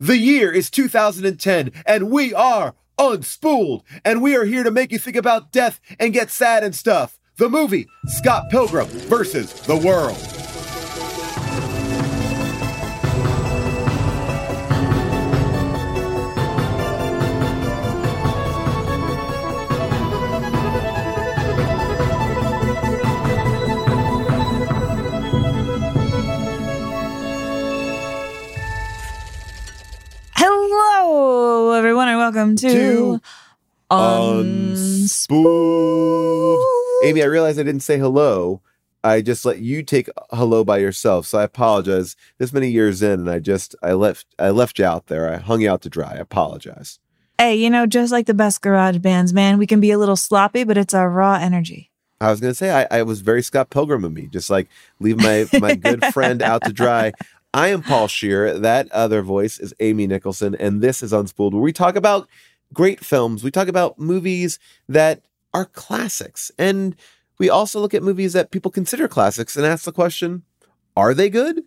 The year is 2010, and we are Unspooled, and we are here to make you think about death and get sad and stuff. The movie, Scott Pilgrim vs. the World. Hello, everyone, and welcome to Unspooled. Amy, I realized I didn't say hello. I just let you take hello by yourself, so I apologize. This many years in, and I left you out there. I hung you out to dry. I apologize. Hey, you know, just like the best garage bands, man, we can be a little sloppy, but it's our raw energy. I was going to say, I was very Scott Pilgrim of me, just like leave my good friend out to dry. I am Paul Scheer. That other voice is Amy Nicholson, and this is Unspooled, where we talk about great films. We talk about movies that are classics, and we also look at movies that people consider classics and ask the question, are they good?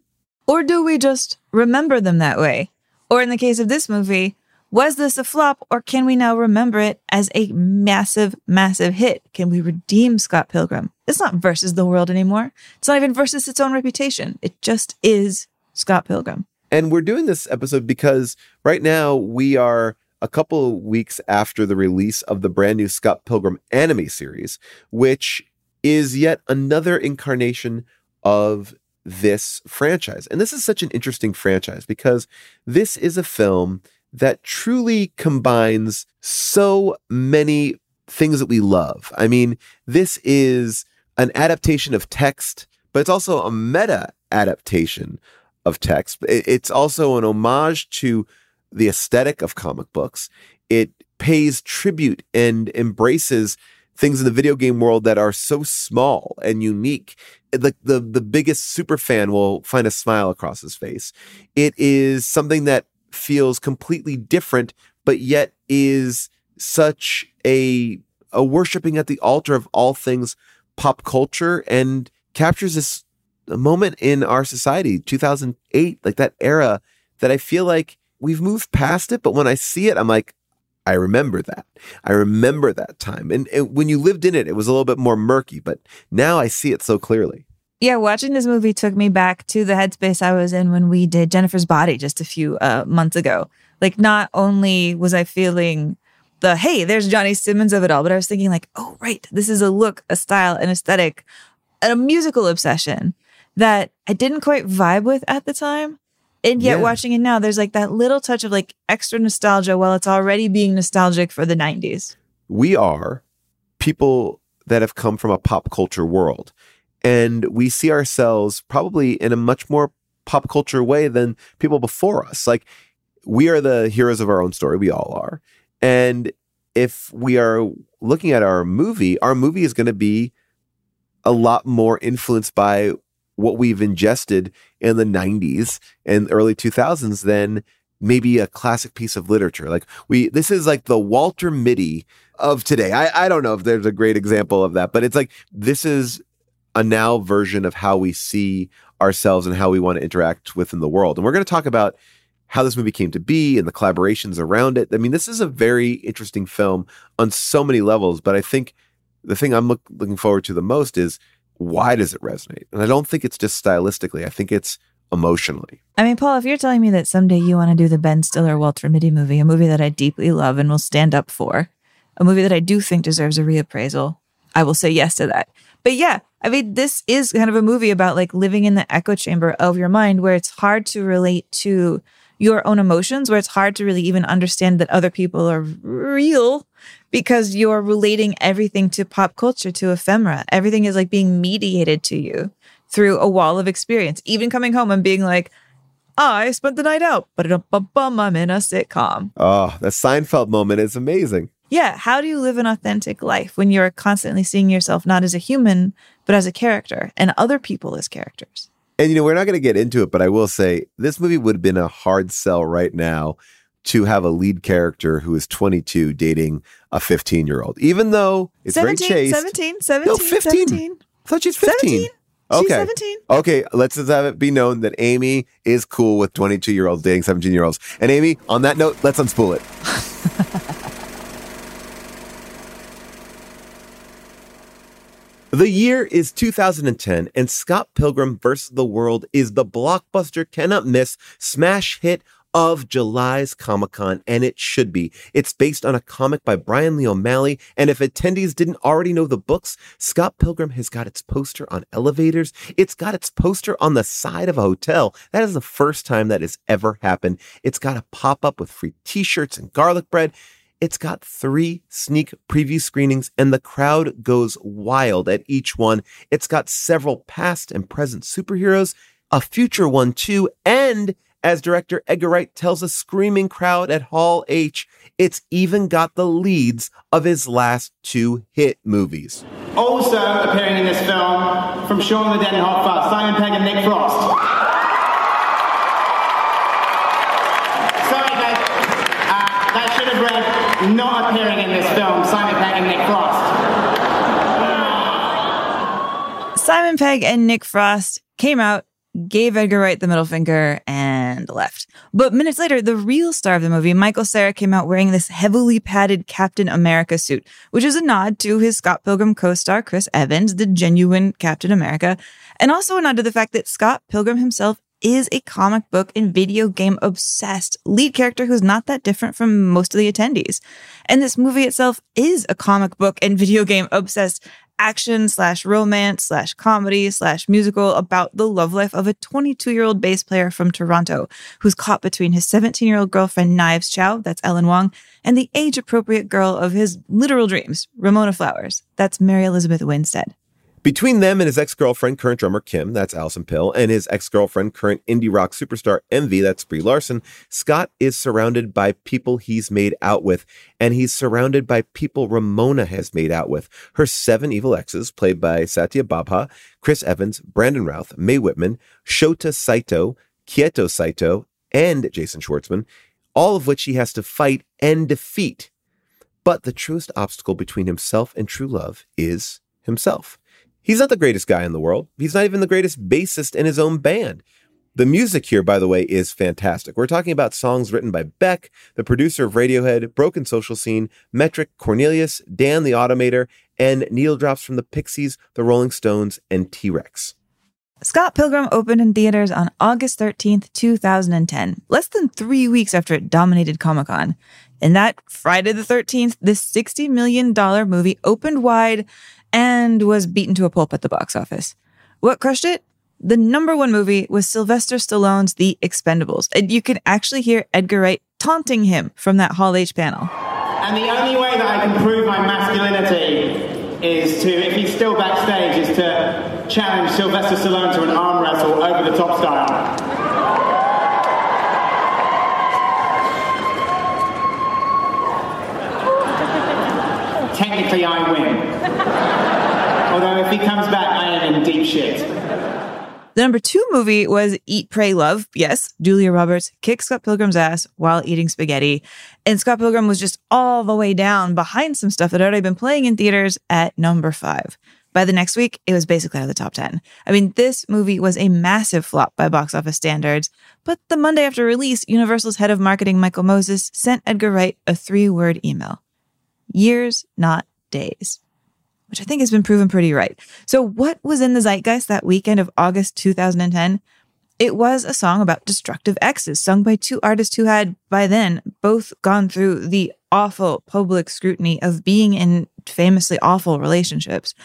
Or do we just remember them that way? Or in the case of this movie, was this a flop, or can we now remember it as a massive, massive hit? Can we redeem Scott Pilgrim? It's not versus the world anymore. It's not even versus its own reputation. It just is Scott Pilgrim. And we're doing this episode because right now we are a couple of weeks after the release of the brand new Scott Pilgrim anime series, which is yet another incarnation of this franchise. And this is such an interesting franchise because this is a film that truly combines so many things that we love. I mean, this is an adaptation of text, but it's also a meta adaptation of text. It's also an homage to the aesthetic of comic books. It pays tribute and embraces things in the video game world that are so small and unique. The biggest super fan will find a smile across his face. It is something that feels completely different, but yet is such a worshiping at the altar of all things pop culture and captures this a moment in our society, 2008, like that era, that I feel like we've moved past it. But when I see it, I'm like, I remember that. I remember that time. And when you lived in it, it was a little bit more murky. But now I see it so clearly. Yeah, watching this movie took me back to the headspace I was in when we did Jennifer's Body just a few months ago. Like, not only was I feeling the, hey, there's Johnny Simmons of it all, but I was thinking like, oh, right, this is a look, a style, an aesthetic, a musical obsession that I didn't quite vibe with at the time. And yet watching it now, there's like that little touch of like extra nostalgia while it's already being nostalgic for the 90s. We are people that have come from a pop culture world. And we see ourselves probably in a much more pop culture way than people before us. Like, we are the heroes of our own story. We all are. And if we are looking at our movie is going to be a lot more influenced by what we've ingested in the 90s and early 2000s than maybe a classic piece of literature. Like this is like the Walter Mitty of today. I don't know if there's a great example of that, but it's like, this is a now version of how we see ourselves and how we want to interact within the world. And we're going to talk about how this movie came to be and the collaborations around it. I mean, this is a very interesting film on so many levels, but I think the thing I'm looking forward to the most is, why does it resonate? And I don't think it's just stylistically. I think it's emotionally. I mean, Paul, if you're telling me that someday you want to do the Ben Stiller Walter Mitty movie, a movie that I deeply love and will stand up for, a movie that I do think deserves a reappraisal, I will say yes to that. But yeah, I mean, this is kind of a movie about like living in the echo chamber of your mind, where it's hard to relate to your own emotions, where it's hard to really even understand that other people are real, because you're relating everything to pop culture, to ephemera. Everything is like being mediated to you through a wall of experience. Even coming home and being like, I spent the night out, but I'm in a sitcom. Oh, that Seinfeld moment is amazing. Yeah. How do you live an authentic life when you're constantly seeing yourself not as a human, but as a character, and other people as characters? And, you know, we're not going to get into it, but I will say this movie would have been a hard sell right now to have a lead character who is 22 dating a 15-year-old, even though it's 17, very chaste. 17. I thought she's 15. 17? Okay. She's 17. Okay, let's just have it be known that Amy is cool with 22-year-olds dating 17-year-olds. And Amy, on that note, let's unspool it. The year is 2010, and Scott Pilgrim vs. the World is the blockbuster cannot-miss smash hit of July's Comic-Con, and it should be. It's based on a comic by Brian Lee O'Malley, and if attendees didn't already know the books, Scott Pilgrim has got its poster on elevators. It's got its poster on the side of a hotel. That is the first time that has ever happened. It's got a pop-up with free t-shirts and garlic bread. It's got 3 sneak preview screenings, and the crowd goes wild at each one. It's got several past and present superheroes, a future one too, and, as director Edgar Wright tells a screaming crowd at Hall H, it's even got the leads of his last 2 hit movies. Also appearing in this film, from Sean the Danny Hoffa, Simon Pegg, and Nick Frost. Not appearing in this film, Simon Pegg and Nick Frost. Simon Pegg and Nick Frost came out, gave Edgar Wright the middle finger, and left. But minutes later, the real star of the movie, Michael Cera, came out wearing this heavily padded Captain America suit, which is a nod to his Scott Pilgrim co-star, Chris Evans, the genuine Captain America, and also a nod to the fact that Scott Pilgrim himself is a comic book and video game obsessed lead character who's not that different from most of the attendees. And this movie itself is a comic book and video game obsessed action/romance/comedy/musical about the love life of a 22-year-old bass player from Toronto who's caught between his 17-year-old girlfriend Knives Chow, that's Ellen Wong, and the age-appropriate girl of his literal dreams, Ramona Flowers, that's Mary Elizabeth Winstead. Between them and his ex-girlfriend, current drummer Kim, that's Alison Pill, and his ex-girlfriend, current indie rock superstar Envy, that's Brie Larson, Scott is surrounded by people he's made out with, and he's surrounded by people Ramona has made out with. Her 7 evil exes, played by Satya Babha, Chris Evans, Brandon Routh, Mae Whitman, Shota Saito, Kieto Saito, and Jason Schwartzman, all of which he has to fight and defeat. But the truest obstacle between himself and true love is himself. He's not the greatest guy in the world. He's not even the greatest bassist in his own band. The music here, by the way, is fantastic. We're talking about songs written by Beck, the producer of Radiohead, Broken Social Scene, Metric, Cornelius, Dan the Automator, and needle drops from the Pixies, the Rolling Stones, and T-Rex. Scott Pilgrim opened in theaters on August 13th, 2010, less than 3 weeks after it dominated Comic-Con. And that Friday the 13th, this $60 million movie opened wide and was beaten to a pulp at the box office. What crushed it? The number 1 movie was Sylvester Stallone's The Expendables. And you can actually hear Edgar Wright taunting him from that Hall H panel. And the only way that I can prove my masculinity is to, if he's still backstage, is to challenge Sylvester Stallone to an arm wrestle over the top style. Technically, I win. Although if he comes back, I am in deep shit. The number two movie was Eat, Pray, Love. Yes, Julia Roberts kicked Scott Pilgrim's ass while eating spaghetti. And Scott Pilgrim was just all the way down behind some stuff that had already been playing in theaters at number 5. By the next week, it was basically out of the top 10. I mean, this movie was a massive flop by box office standards. But the Monday after release, Universal's head of marketing, Michael Moses, sent Edgar Wright a 3-word email. Years, not days. Which I think has been proven pretty right. So what was in the zeitgeist that weekend of August 2010? It was a song about destructive exes sung by two artists who had, by then, both gone through the awful public scrutiny of being in famously awful relationships.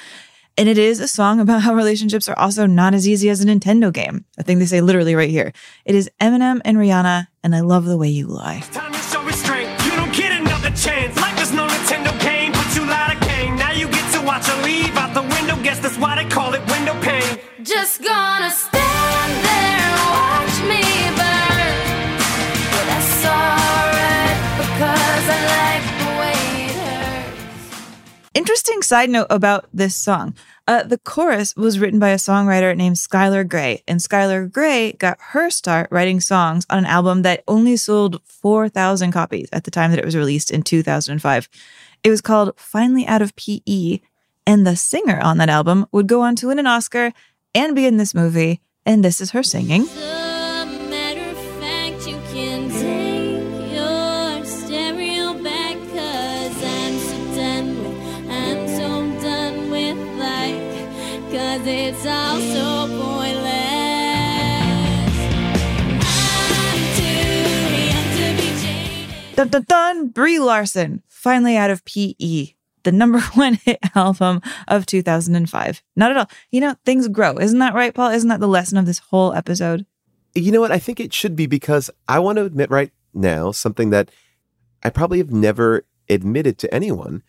And it is a song about how relationships are also not as easy as a Nintendo game. I think they say literally right here. It is Eminem and Rihanna, and I Love the Way You Lie. It's time to show restraint. You don't get another chance. Life is no Nintendo game, but you lie to game. Now you get to watch her leave out the window. Guess that's why they call it window pane. Just gonna stand there and watch me burn. But that's alright, because I like. Interesting side note about this song. The chorus was written by a songwriter named Skylar Gray, and Skylar Gray got her start writing songs on an album that only sold 4,000 copies at the time that it was released in 2005. It was called Finally Out of P.E., and the singer on that album would go on to win an Oscar and be in this movie, and this is her singing. It's also pointless. Dun dun dun! Brie Larson, Finally Out of P.E., the number 1 hit album of 2005. Not at all. You know, things grow. Isn't that right, Paul? Isn't that the lesson of this whole episode? You know what? I think it should be, because I want to admit right now something that I probably have never admitted to anyone.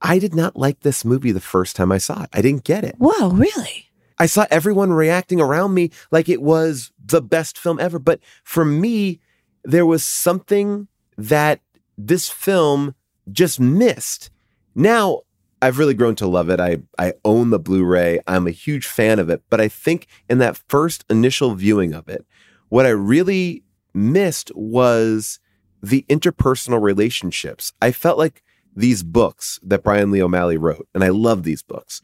I did not like this movie the first time I saw it. I didn't get it. Whoa, really? I saw everyone reacting around me like it was the best film ever. But for me, there was something that this film just missed. Now, I've really grown to love it. I own the Blu-ray. I'm a huge fan of it. But I think in that first initial viewing of it, what I really missed was the interpersonal relationships. I felt like these books that Brian Lee O'Malley wrote, and I love these books,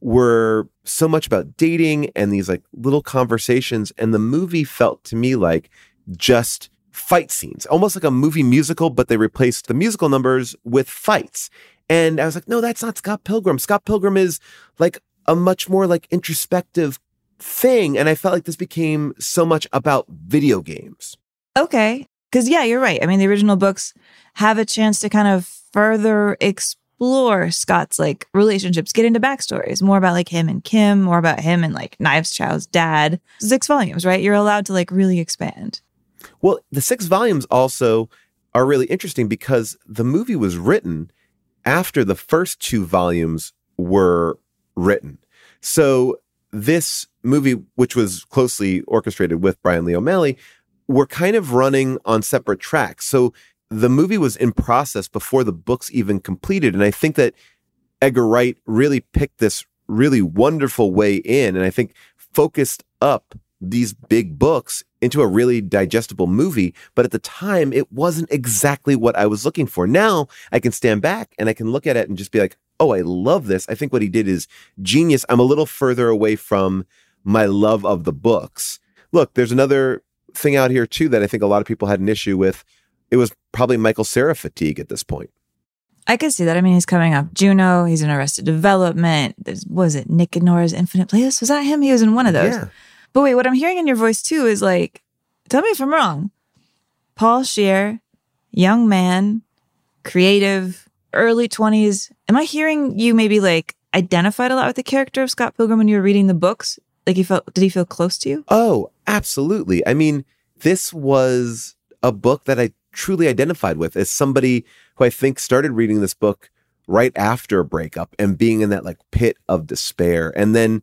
were so much about dating and these like little conversations. And the movie felt to me like just fight scenes, almost like a movie musical, but they replaced the musical numbers with fights. And I was like, no, that's not Scott Pilgrim. Scott Pilgrim is like a much more like introspective thing. And I felt like this became so much about video games. Okay. Because yeah, you're right. I mean, the original books have a chance to kind of further explore Scott's like relationships, get into backstories, more about like him and Kim, more about him and like Knives Chow's dad. 6 volumes, right? You're allowed to like really expand. Well, the 6 volumes also are really interesting because the movie was written after the first 2 volumes were written. So this movie, which was closely orchestrated with Brian Lee O'Malley, were kind of running on separate tracks. So the movie was in process before the books even completed. And I think that Edgar Wright really picked this really wonderful way in, and I think focused up these big books into a really digestible movie. But at the time, it wasn't exactly what I was looking for. Now I can stand back and I can look at it and just be like, oh, I love this. I think what he did is genius. I'm a little further away from my love of the books. Look, there's another thing out here too that I think a lot of people had an issue with. It was probably Michael Cera fatigue at this point. I could see that. I mean, he's coming off Juno. He's in Arrested Development. Was it Nick and Nora's Infinite Playlist? Was that him? He was in one of those. Yeah. But wait, what I'm hearing in your voice too is like, tell me if I'm wrong. Paul Scheer, young man, creative, early 20s. Am I hearing you maybe like identified a lot with the character of Scott Pilgrim when you were reading the books? Like did he feel close to you? Oh, absolutely. I mean, this was a book that I truly identified with as somebody who I think started reading this book right after a breakup and being in that like pit of despair. And then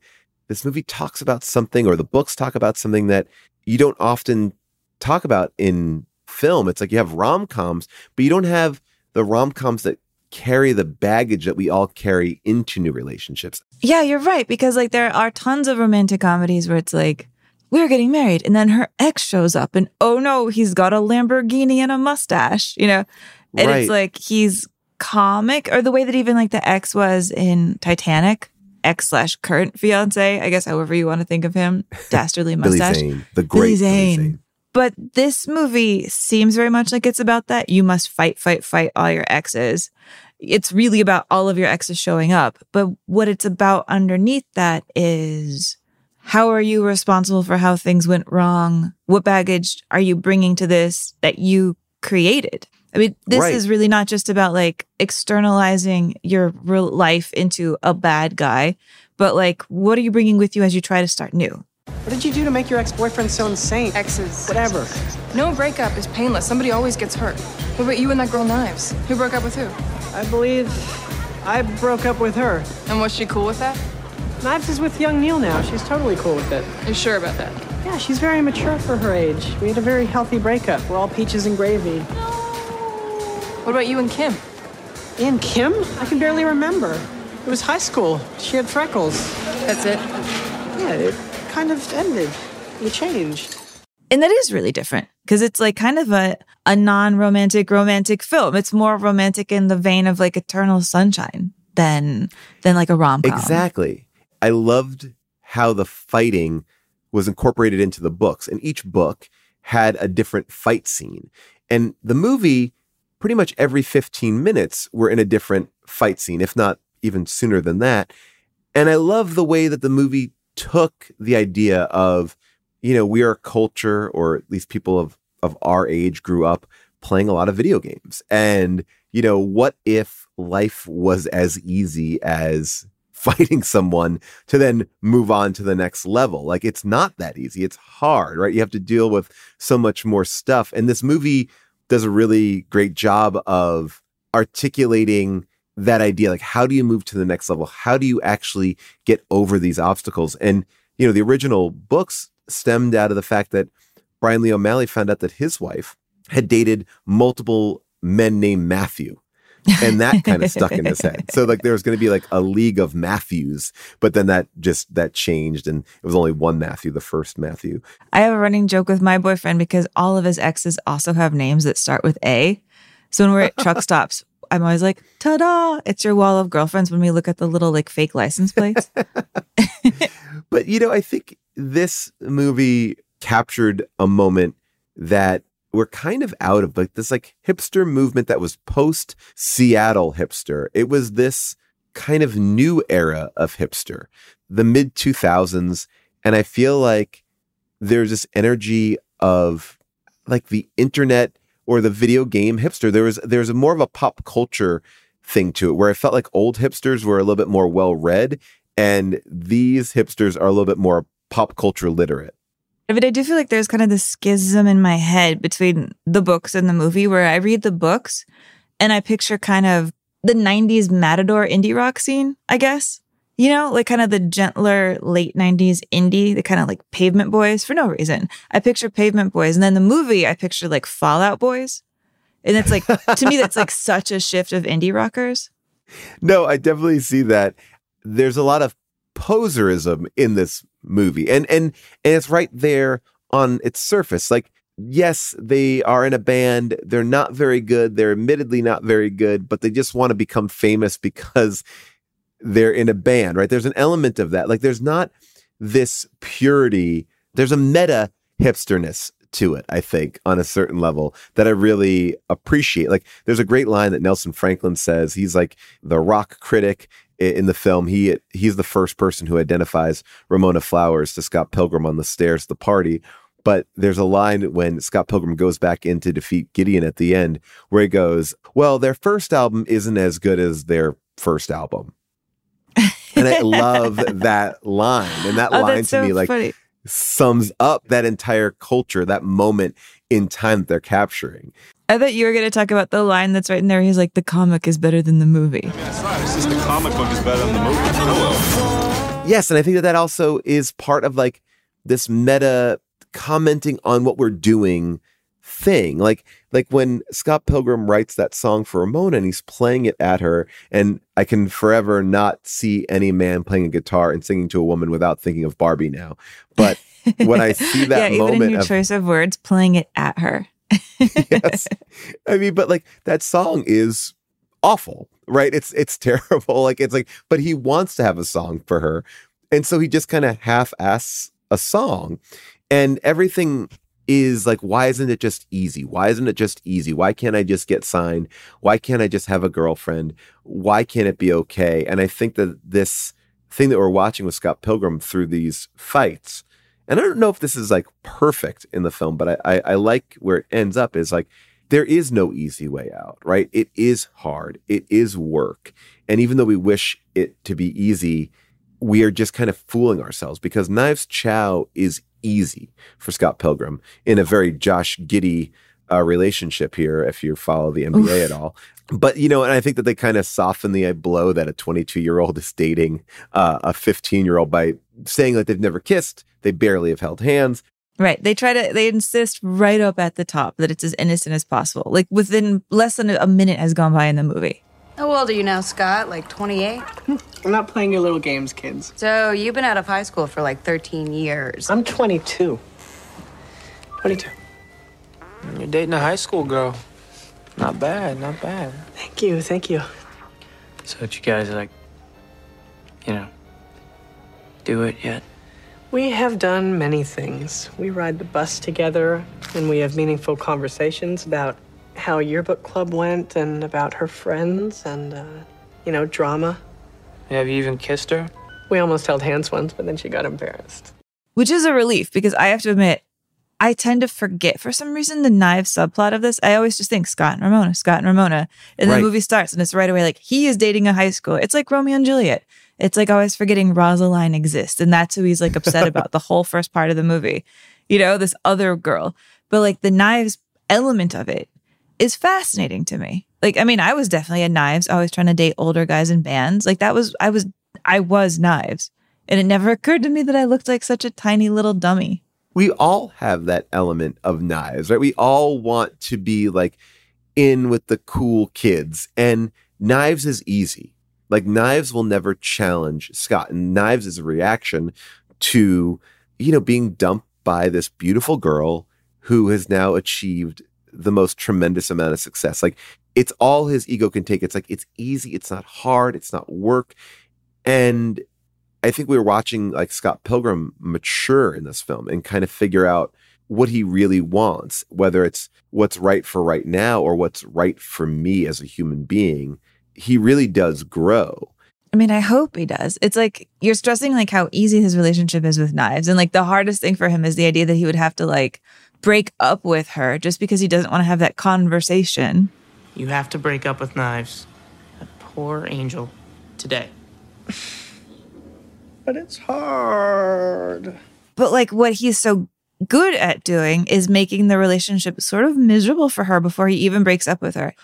this movie talks about something, or the books talk about something that you don't often talk about in film. It's like you have rom-coms, but you don't have the rom-coms that carry the baggage that we all carry into new relationships. Yeah, you're right. Because like there are tons of romantic comedies where it's like, we're getting married. And then her ex shows up and, oh no, he's got a Lamborghini and a mustache, you know? And right. It's like, he's comic, or the way that even like the ex was in Titanic, ex/current fiance, I guess, however you want to think of him. Dastardly mustache. Billy Zane. The great Billy Zane. Billy Zane. But this movie seems very much like it's about that. You must fight, fight, fight all your exes. It's really about all of your exes showing up. But what it's about underneath that is, how are you responsible for how things went wrong? What baggage are you bringing to this that you created? I mean, this right. is really not just about like externalizing your real life into a bad guy, but like, what are you bringing with you as you try to start new? What did you do to make your ex-boyfriend so insane? Exes. Whatever. No breakup is painless. Somebody always gets hurt. What about you and that girl Knives? Who broke up with who? I believe I broke up with her. And was she cool with that? Knives is with young Neil now. She's totally cool with it. You're sure about that? Yeah, she's very mature for her age. We had a very healthy breakup. We're all peaches and gravy. No. What about you and Kim? And Kim? I can barely remember. It was high school. She had freckles. That's it? Yeah, it kind of ended. You changed. And that is really different because it's like kind of a non-romantic romantic film. It's more romantic in the vein of like Eternal Sunshine than like a rom-com. Exactly. I loved how the fighting was incorporated into the books, and each book had a different fight scene. And the movie, pretty much every 15 minutes, we're in a different fight scene, if not even sooner than that. And I love the way that the movie took the idea of, you know, we are a culture, or at least people of our age grew up playing a lot of video games. And, you know, what if life was as easy as fighting someone to then move on to the next level? Like, it's not that easy. It's hard, right? You have to deal with so much more stuff. And this movie does a really great job of articulating that idea, like, how do you move to the next level? How do you actually get over these obstacles? And, you know, the original books stemmed out of the fact that Brian Lee O'Malley found out that his wife had dated multiple men named Matthew. And that kind of stuck in his head. So like there was going to be like a league of Matthews, but then that changed and it was only one Matthew, the first Matthew. I have a running joke with my boyfriend because all of his exes also have names that start with A. So when we're at truck stops, I'm always like, ta-da, it's your wall of girlfriends when we look at the little like fake license plates. But, you know, I think this movie captured a moment that we're kind of out of, like this like hipster movement that was post Seattle hipster. It was this kind of new era of hipster, the mid 2000s. And I feel like there's this energy of like the internet or the video game hipster. There's more of a pop culture thing to it, where I felt like old hipsters were a little bit more well-read, and these hipsters are a little bit more pop culture literate. But I do feel like there's kind of this schism in my head between the books and the movie, where I read the books and I picture kind of the 90s Matador indie rock scene, I guess. You know, like kind of the gentler late 90s indie, the kind of like Pavement Boys for no reason. I picture Pavement Boys. And then the movie, I picture like Fallout Boys. And it's like, to me, that's like such a shift of indie rockers. No, I definitely see that. There's a lot of poserism in this movie. And it's right there on its surface. Like, yes, they are in a band. They're not very good. They're admittedly not very good, but they just want to become famous because they're in a band, right? There's an element of that. Like, there's not this purity. There's a meta hipsterness to it, I think, on a certain level that I really appreciate. Like, there's a great line that Nelson Franklin says. He's like the rock critic in the film. He's the first person who identifies Ramona Flowers to Scott Pilgrim on the stairs at the party. But there's a line when Scott Pilgrim goes back in to defeat Gideon at the end where he goes, well, their first album isn't as good as their first album. And I love that line. And that line to me, like, funny. Sums up that entire culture, that moment in time that they're capturing. I thought you were going to talk about the line that's right in there. He's like, the comic is better than the movie. I mean, it's not. It's just the comic book is better than the movie. Hello. Yes, and I think that also is part of like this meta commenting on what we're doing thing. Like, like when Scott Pilgrim writes that song for Ramona and he's playing it at her, and I can forever not see any man playing a guitar and singing to a woman without thinking of Barbie now. But when I see that moment, even in your choice of words, playing it at her. Yes. I mean, but like that song is awful, right? It's terrible. Like it's like, but he wants to have a song for her. And so he just kind of half-asses a song, and everything is like, why isn't it just easy? Why isn't it just easy? Why can't I just get signed? Why can't I just have a girlfriend? Why can't it be okay? And I think that this thing that we're watching with Scott Pilgrim through these fights, and I don't know if this is like perfect in the film, but I like where it ends up is like, there is no easy way out, right? It is hard. It is work. And even though we wish it to be easy, we are just kind of fooling ourselves, because Knives Chow is easy for Scott Pilgrim in a very Josh Giddey relationship here, if you follow the NBA at all. But, you know, and I think that they kind of soften the blow that a 22-year-old is dating a 15-year-old by saying that they've never kissed, they barely have held hands. Right. They insist right up at the top that it's as innocent as possible. Like within less than a minute has gone by in the movie. How old are you now, Scott? Like 28? I'm not playing your little games, kids. So you've been out of high school for like 13 years. I'm 22. 22. You're dating a high school girl. Not bad, not bad. Thank you, thank you. So that you guys, like, you know, do it yet? We have done many things. We ride the bus together, and we have meaningful conversations about how yearbook club went and about her friends and, you know, drama. Have you even kissed her? We almost held hands once, but then she got embarrassed. Which is a relief, because I have to admit, I tend to forget for some reason the Knives subplot of this. I always just think Scott and Ramona. And right. The movie starts and it's right away like he is dating a high schooler. It's like Romeo and Juliet. It's like always forgetting Rosaline exists. And that's who he's like upset about the whole first part of the movie. You know, this other girl. But like the Knives element of it is fascinating to me. Like, I mean, I was definitely a Knives, always trying to date older guys in bands. Like that was, I was Knives. And it never occurred to me that I looked like such a tiny little dummy. We all have that element of Knives, right? We all want to be like in with the cool kids, and Knives is easy. Like Knives will never challenge Scott, and Knives is a reaction to, you know, being dumped by this beautiful girl who has now achieved the most tremendous amount of success. Like it's all his ego can take. It's like, it's easy. It's not hard. It's not work. And I think we were watching like Scott Pilgrim mature in this film and kind of figure out what he really wants, whether it's what's right for right now or what's right for me as a human being. He really does grow. I mean, I hope he does. It's like you're stressing like how easy his relationship is with Knives. And like the hardest thing for him is the idea that he would have to like break up with her just because he doesn't want to have that conversation. You have to break up with Knives. That poor angel. Today. But it's hard. But like what he's so good at doing is making the relationship sort of miserable for her before he even breaks up with her.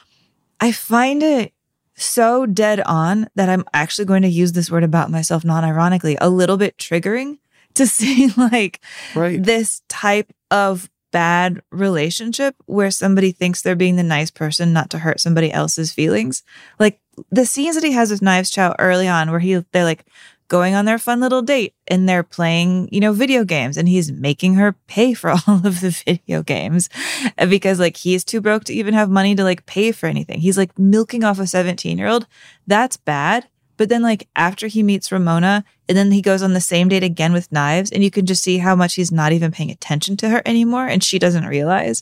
I find it so dead on that I'm actually going to use this word about myself non-ironically, a little bit triggering to see like This type of bad relationship where somebody thinks they're being the nice person not to hurt somebody else's feelings. Like the scenes that he has with Knives Chow early on where they're like going on their fun little date and they're playing, you know, video games, and he's making her pay for all of the video games because like he's too broke to even have money to like pay for anything. He's like milking off a 17-year-old. That's bad. But then like after he meets Ramona and then he goes on the same date again with Knives, and you can just see how much he's not even paying attention to her anymore and she doesn't realize.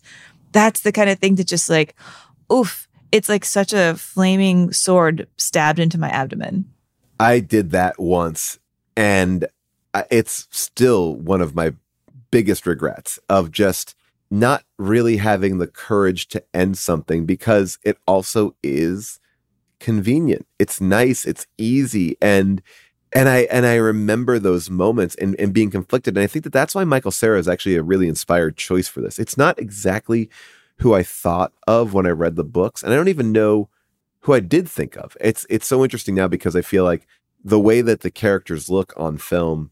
That's the kind of thing that just like, oof, it's like such a flaming sword stabbed into my abdomen. I did that once, and it's still one of my biggest regrets of just not really having the courage to end something, because it also is convenient. It's nice. It's easy. And I remember those moments and being conflicted. And I think that that's why Michael Cera is actually a really inspired choice for this. It's not exactly who I thought of when I read the books. And I don't even know who I did think of. It's so interesting now, because I feel like the way that the characters look on film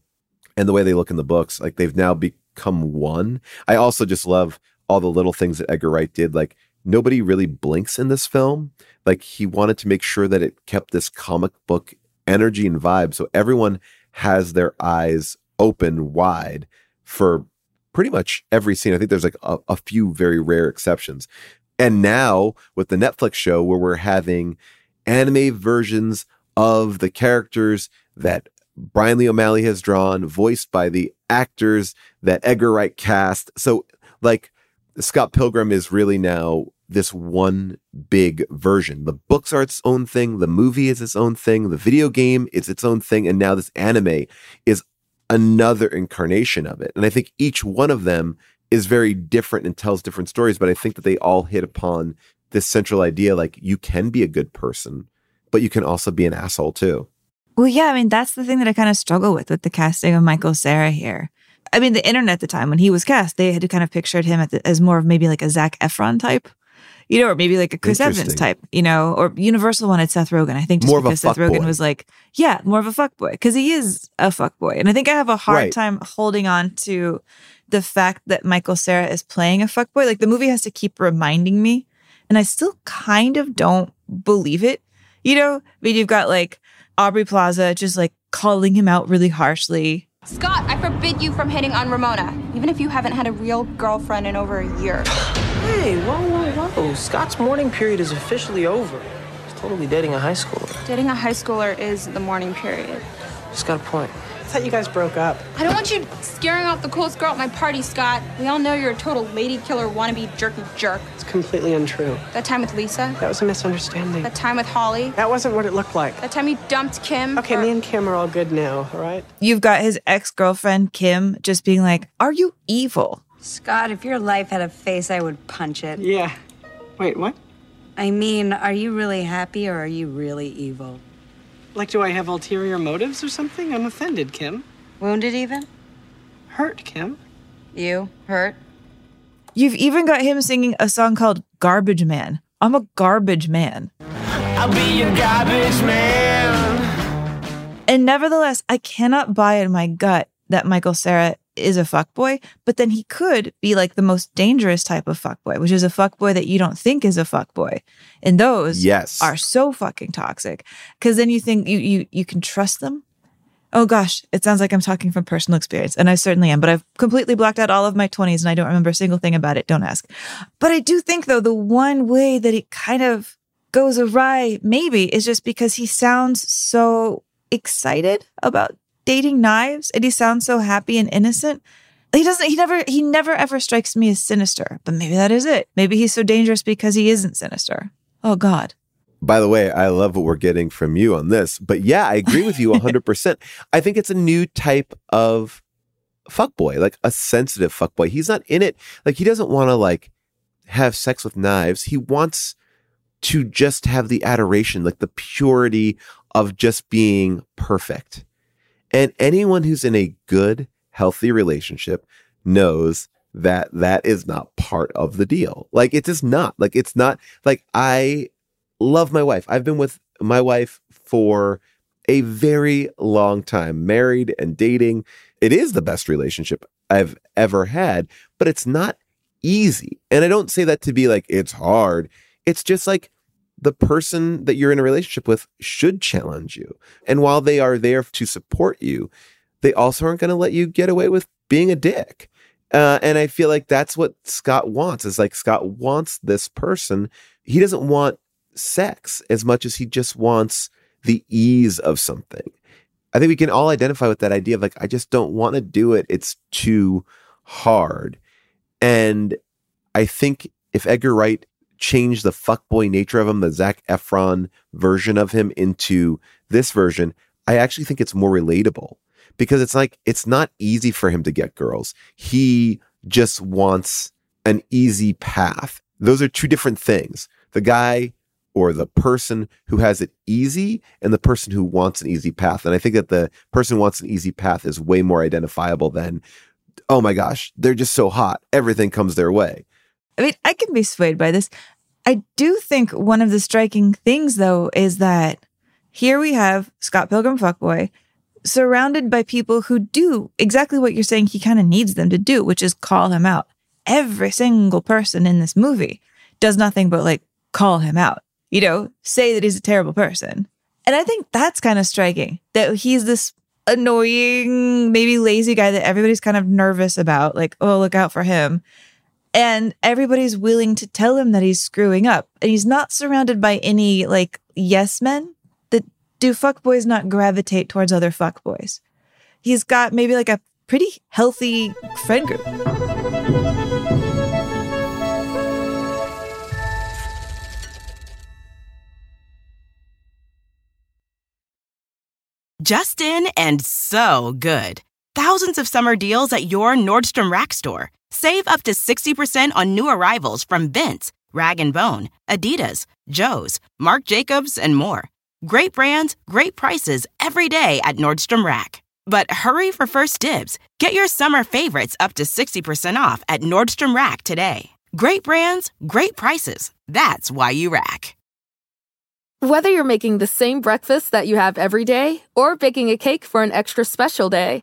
and the way they look in the books, like they've now become one. I also just love all the little things that Edgar Wright did, like nobody really blinks in this film. Like, he wanted to make sure that it kept this comic book energy and vibe. So everyone has their eyes open wide for pretty much every scene. I think there's like a few very rare exceptions. And now with the Netflix show where we're having anime versions of the characters that Brian Lee O'Malley has drawn, voiced by the actors that Edgar Wright cast. So like Scott Pilgrim is really now this one big version. The books are its own thing. The movie is its own thing. The video game is its own thing. And now this anime is another incarnation of it. And I think each one of them is very different and tells different stories. But I think that they all hit upon this central idea, like you can be a good person, but you can also be an asshole too. Well, yeah, I mean, that's the thing that I kind of struggle with the casting of Michael Cera here. I mean, the internet at the time when he was cast, they had kind of pictured him as more of maybe like a Zac Efron type, you know, or maybe like a Chris Evans type, you know, or Universal wanted Seth Rogen. I think just more because Seth Rogen was like, yeah, more of a fuckboy, because he is a fuckboy. And I think I have a hard time holding on to the fact that Michael Cera is playing a fuckboy. Like the movie has to keep reminding me, and I still kind of don't believe it. You know, I mean, you've got like Aubrey Plaza just like calling him out really harshly. Scott, I forbid you from hitting on Ramona, even if you haven't had a real girlfriend in over a year. Hey, whoa. Scott's morning period is officially over. He's totally dating a high schooler. Dating a high schooler is the morning period. Just got a point. I thought you guys broke up. I don't want you scaring off the coolest girl at my party, Scott. We all know you're a total lady killer, wannabe jerky jerk. It's completely untrue. That time with Lisa? That was a misunderstanding. That time with Holly? That wasn't what it looked like. That time you dumped Kim? Okay, me and Kim are all good now, all right? You've got his ex-girlfriend, Kim, just being like, are you evil? Scott, if your life had a face, I would punch it. Yeah. Wait, what? I mean, are you really happy or are you really evil? Like, do I have ulterior motives or something? I'm offended, Kim. Wounded, even? Hurt, Kim. You hurt? You've even got him singing a song called Garbage Man. I'm a garbage man. I'll be your garbage man. And nevertheless, I cannot buy in my gut that Michael Cera is a fuckboy, but then he could be like the most dangerous type of fuckboy, which is a fuckboy that you don't think is a fuckboy. And those are so fucking toxic. Because then you think you can trust them. Oh gosh, it sounds like I'm talking from personal experience, and I certainly am, but I've completely blocked out all of my 20s and I don't remember a single thing about it. Don't ask. But I do think though, the one way that it kind of goes awry maybe is just because he sounds so excited about dating knives, and he sounds so happy and innocent. He never ever strikes me as sinister, but maybe that is it. Maybe he's so dangerous because he isn't sinister. Oh God. By the way, I love what we're getting from you on this, but yeah, I agree with you 100%. I think it's a new type of fuckboy, like a sensitive fuckboy. He's not in it. Like he doesn't want to like have sex with knives. He wants to just have the adoration, like the purity of just being perfect. And anyone who's in a good, healthy relationship knows that that is not part of the deal. Like, it is not. Like, it's not. Like, I love my wife. I've been with my wife for a very long time, married and dating. It is the best relationship I've ever had, but it's not easy. And I don't say that to be like, it's hard. It's just like, the person that you're in a relationship with should challenge you. And while they are there to support you, they also aren't going to let you get away with being a dick. And I feel like that's what Scott wants. Is like Scott wants this person. He doesn't want sex as much as he just wants the ease of something. I think we can all identify with that idea of like, I just don't want to do it. It's too hard. And I think if Edgar Wright change the fuckboy nature of him, the Zac Efron version of him into this version, I actually think it's more relatable because it's like, it's not easy for him to get girls. He just wants an easy path. Those are two different things. The guy or the person who has it easy and the person who wants an easy path. And I think that the person who wants an easy path is way more identifiable than, oh my gosh, they're just so hot. Everything comes their way. I mean, I can be swayed by this. I do think one of the striking things, though, is that here we have Scott Pilgrim fuckboy surrounded by people who do exactly what you're saying he kind of needs them to do, which is call him out. Every single person in this movie does nothing but like call him out, you know, say that he's a terrible person. And I think that's kind of striking, that he's this annoying, maybe lazy guy that everybody's kind of nervous about, like, oh, look out for him. And everybody's willing to tell him that he's screwing up. And he's not surrounded by any like yes men. That do fuckboys not gravitate towards other fuckboys? He's got maybe like a pretty healthy friend group. Just in and so good. Thousands of summer deals at your Nordstrom Rack store. Save up to 60% on new arrivals from Vince, Rag & Bone, Adidas, Joe's, Marc Jacobs, and more. Great brands, great prices every day at Nordstrom Rack. But hurry for first dibs. Get your summer favorites up to 60% off at Nordstrom Rack today. Great brands, great prices. That's why you rack. Whether you're making the same breakfast that you have every day or baking a cake for an extra special day,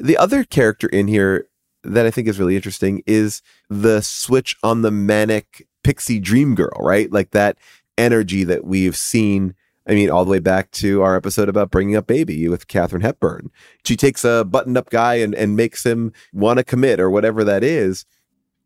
The other character in here that I think is really interesting is the switch on the manic pixie dream girl, right? Like that energy that we've seen, I mean, all the way back to our episode about Bringing Up Baby with Katharine Hepburn. She takes a buttoned-up guy and makes him want to commit or whatever that is.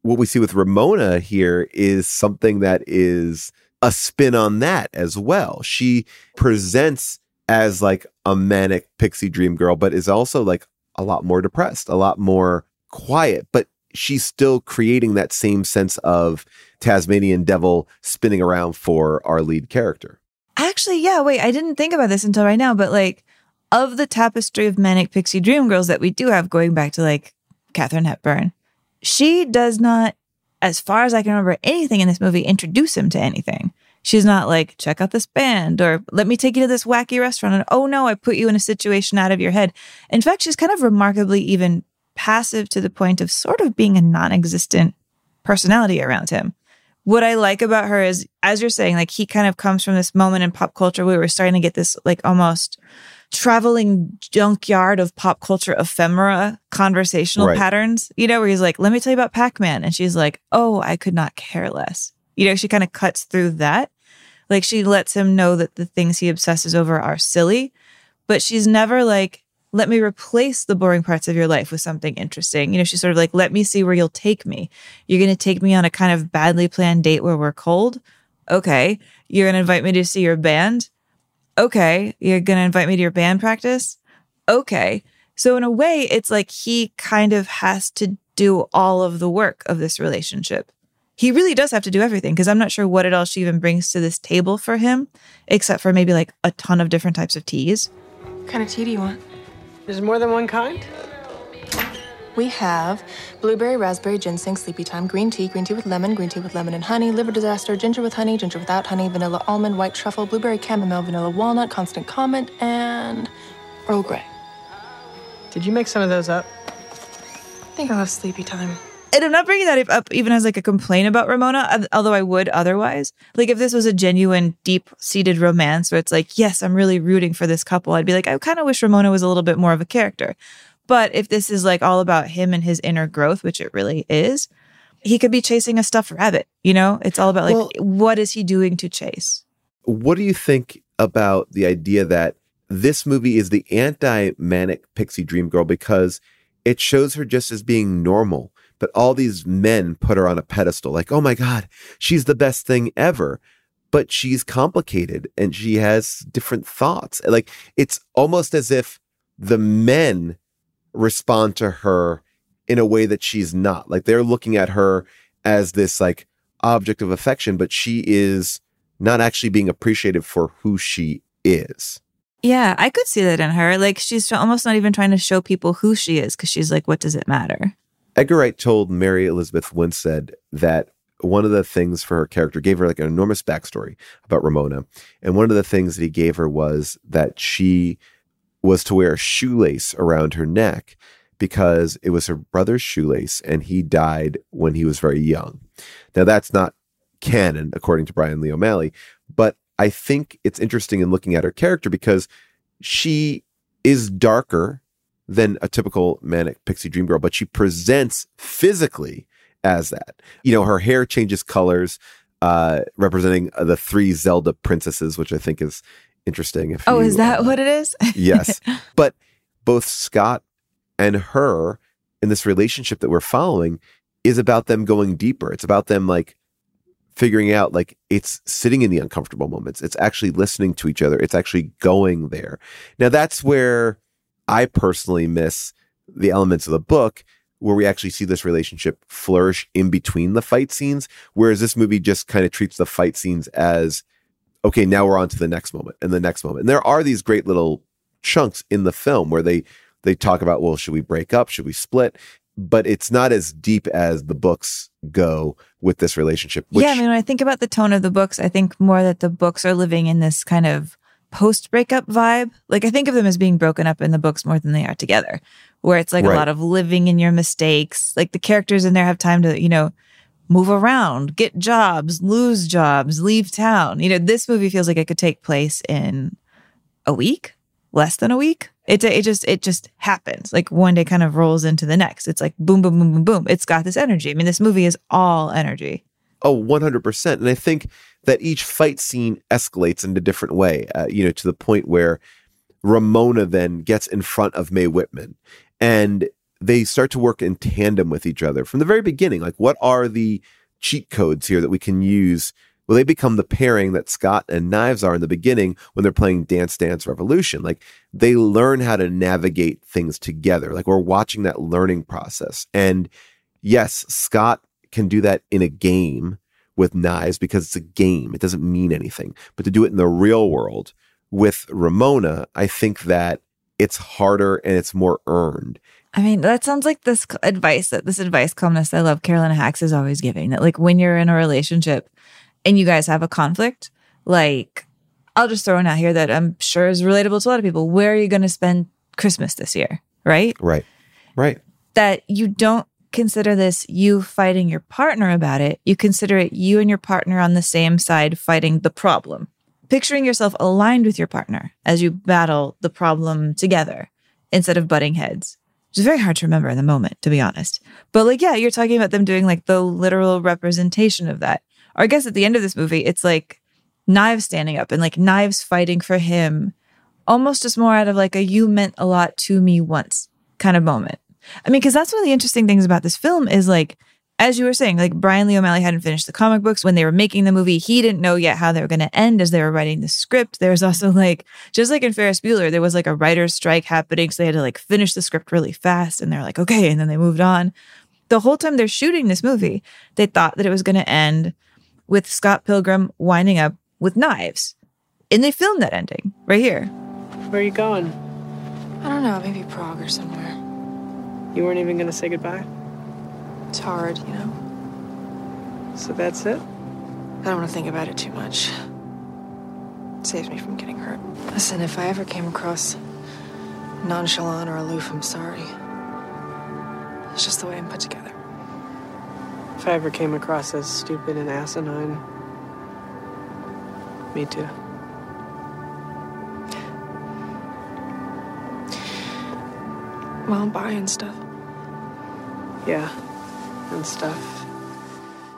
What we see with Ramona here is something that is a spin on that as well. She presents as like a manic pixie dream girl, but is also like a lot more depressed, a lot more quiet, but she's still creating that same sense of Tasmanian devil spinning around for our lead character. Actually, yeah, wait, I didn't think about this until right now, but like of the tapestry of manic pixie dream girls that we do have going back to like Katharine Hepburn, she does not, as far as I can remember anything in this movie, introduce him to anything. She's not like, check out this band or let me take you to this wacky restaurant. And oh no, I put you in a situation out of your head. In fact, she's kind of remarkably even passive to the point of sort of being a non-existent personality around him. What I like about her is, as you're saying, like he kind of comes from this moment in pop culture where we're starting to get this like almost traveling junkyard of pop culture ephemera conversational patterns, you know, where he's like, let me tell you about Pac-Man. And she's like, oh, I could not care less. You know, she kind of cuts through that. Like, she lets him know that the things he obsesses over are silly, but she's never like, let me replace the boring parts of your life with something interesting. You know, she's sort of like, let me see where you'll take me. You're going to take me on a kind of badly planned date where we're cold? Okay. You're going to invite me to see your band? Okay. You're going to invite me to your band practice? Okay. So in a way, it's like he kind of has to do all of the work of this relationship. He really does have to do everything, because I'm not sure what it all she even brings to this table for him, except for maybe like a ton of different types of teas. What kind of tea do you want? There's more than one kind? We have blueberry, raspberry, ginseng, sleepy time, green tea with lemon, and honey, liver disaster, ginger with honey, ginger without honey, vanilla almond, white truffle, blueberry chamomile, vanilla walnut, constant comment, and Earl Grey. Did you make some of those up? I think I love sleepy time. And I'm not bringing that up even as like a complaint about Ramona, although I would otherwise. Like if this was a genuine deep-seated romance where it's like, yes, I'm really rooting for this couple, I'd be like, I kind of wish Ramona was a little bit more of a character. But if this is like all about him and his inner growth, which it really is, he could be chasing a stuffed rabbit, you know? It's all about like, well, what is he doing to chase? What do you think about the idea that this movie is the anti-manic pixie dream girl because it shows her just as being normal? But all these men put her on a pedestal, like, oh my God, she's the best thing ever. But she's complicated and she has different thoughts. Like, it's almost as if the men respond to her in a way that she's not. Like, they're looking at her as this like object of affection, but she is not actually being appreciated for who she is. Yeah, I could see that in her. Like, she's almost not even trying to show people who she is because she's like, what does it matter? Edgar Wright told Mary Elizabeth Winstead that one of the things for her character, gave her like an enormous backstory about Ramona. And one of the things that he gave her was that she was to wear a shoelace around her neck because it was her brother's shoelace and he died when he was very young. Now that's not canon according to Brian Lee O'Malley, but I think it's interesting in looking at her character because she is darker than a typical manic pixie dream girl, but she presents physically as that. You know, her hair changes colors, representing the three Zelda princesses, which I think is interesting. If is that what it is? Yes. But both Scott and her in this relationship that we're following is about them going deeper. It's about them like figuring out, like, it's sitting in the uncomfortable moments. It's actually listening to each other. It's actually going there. Now, that's where I personally miss the elements of the book, where we actually see this relationship flourish in between the fight scenes, whereas this movie just kind of treats the fight scenes as, okay, now we're on to the next moment and the next moment. And there are these great little chunks in the film where they talk about, well, should we break up? Should we split? But it's not as deep as the books go with this relationship. Which... Yeah, I mean, when I think about the tone of the books, I think more that the books are living in this kind of post-breakup vibe. Like, I think of them as being broken up in the books more than they are together, where it's like a lot of living in your mistakes. Like, the characters in there have time to, you know, move around, get jobs, lose jobs, leave town. You know, this movie feels like it could take place in a week, less than a week. It just happens. Like, one day kind of rolls into the next. It's like boom, boom, boom, boom, boom. It's got this energy. I mean, this movie is all energy. Oh, 100%. And I think that each fight scene escalates in a different way, you know, to the point where Ramona then gets in front of Mae Whitman and they start to work in tandem with each other from the very beginning. Like, what are the cheat codes here that we can use? Well, they become the pairing that Scott and Knives are in the beginning when they're playing Dance Dance Revolution. Like, they learn how to navigate things together. Like, we're watching that learning process. And yes, Scott can do that in a game with Knives because it's a game. It doesn't mean anything. But to do it in the real world with Ramona, I think that it's harder and it's more earned. I mean, that sounds like this advice columnist I love, Carolina Hacks, is always giving, that like when you're in a relationship and you guys have a conflict, like, I'll just throw one out here that I'm sure is relatable to a lot of people. Where are you going to spend Christmas this year? Right? Right. Right. That you don't consider this you fighting your partner about it. You consider it you and your partner on the same side fighting the problem. Picturing yourself aligned with your partner as you battle the problem together instead of butting heads. Which is very hard to remember in the moment, to be honest. But like, yeah, you're talking about them doing like the literal representation of that. Or I guess at the end of this movie, it's like Knives standing up and like Knives fighting for him, almost just more out of like a you meant a lot to me once kind of moment. I mean, because that's one of the interesting things about this film is like, as you were saying, like Brian Lee O'Malley hadn't finished the comic books when they were making the movie. He didn't know yet how they were going to end as they were writing the script. There was also like, just like in Ferris Bueller, there was like a writer's strike happening. So they had to like finish the script really fast. And they're like, okay. And then they moved on. The whole time they're shooting this movie, they thought that it was going to end with Scott Pilgrim winding up with Knives. And they filmed that ending right here. Where are you going? I don't know, maybe Prague or somewhere. You weren't even going to say goodbye? It's hard, you know. So that's it? I don't want to think about it too much. It saves me from getting hurt. Listen, if I ever came across nonchalant or aloof, I'm sorry. It's just the way I'm put together. If I ever came across as stupid and asinine, me too. Well, I'm buying stuff. Yeah, and stuff.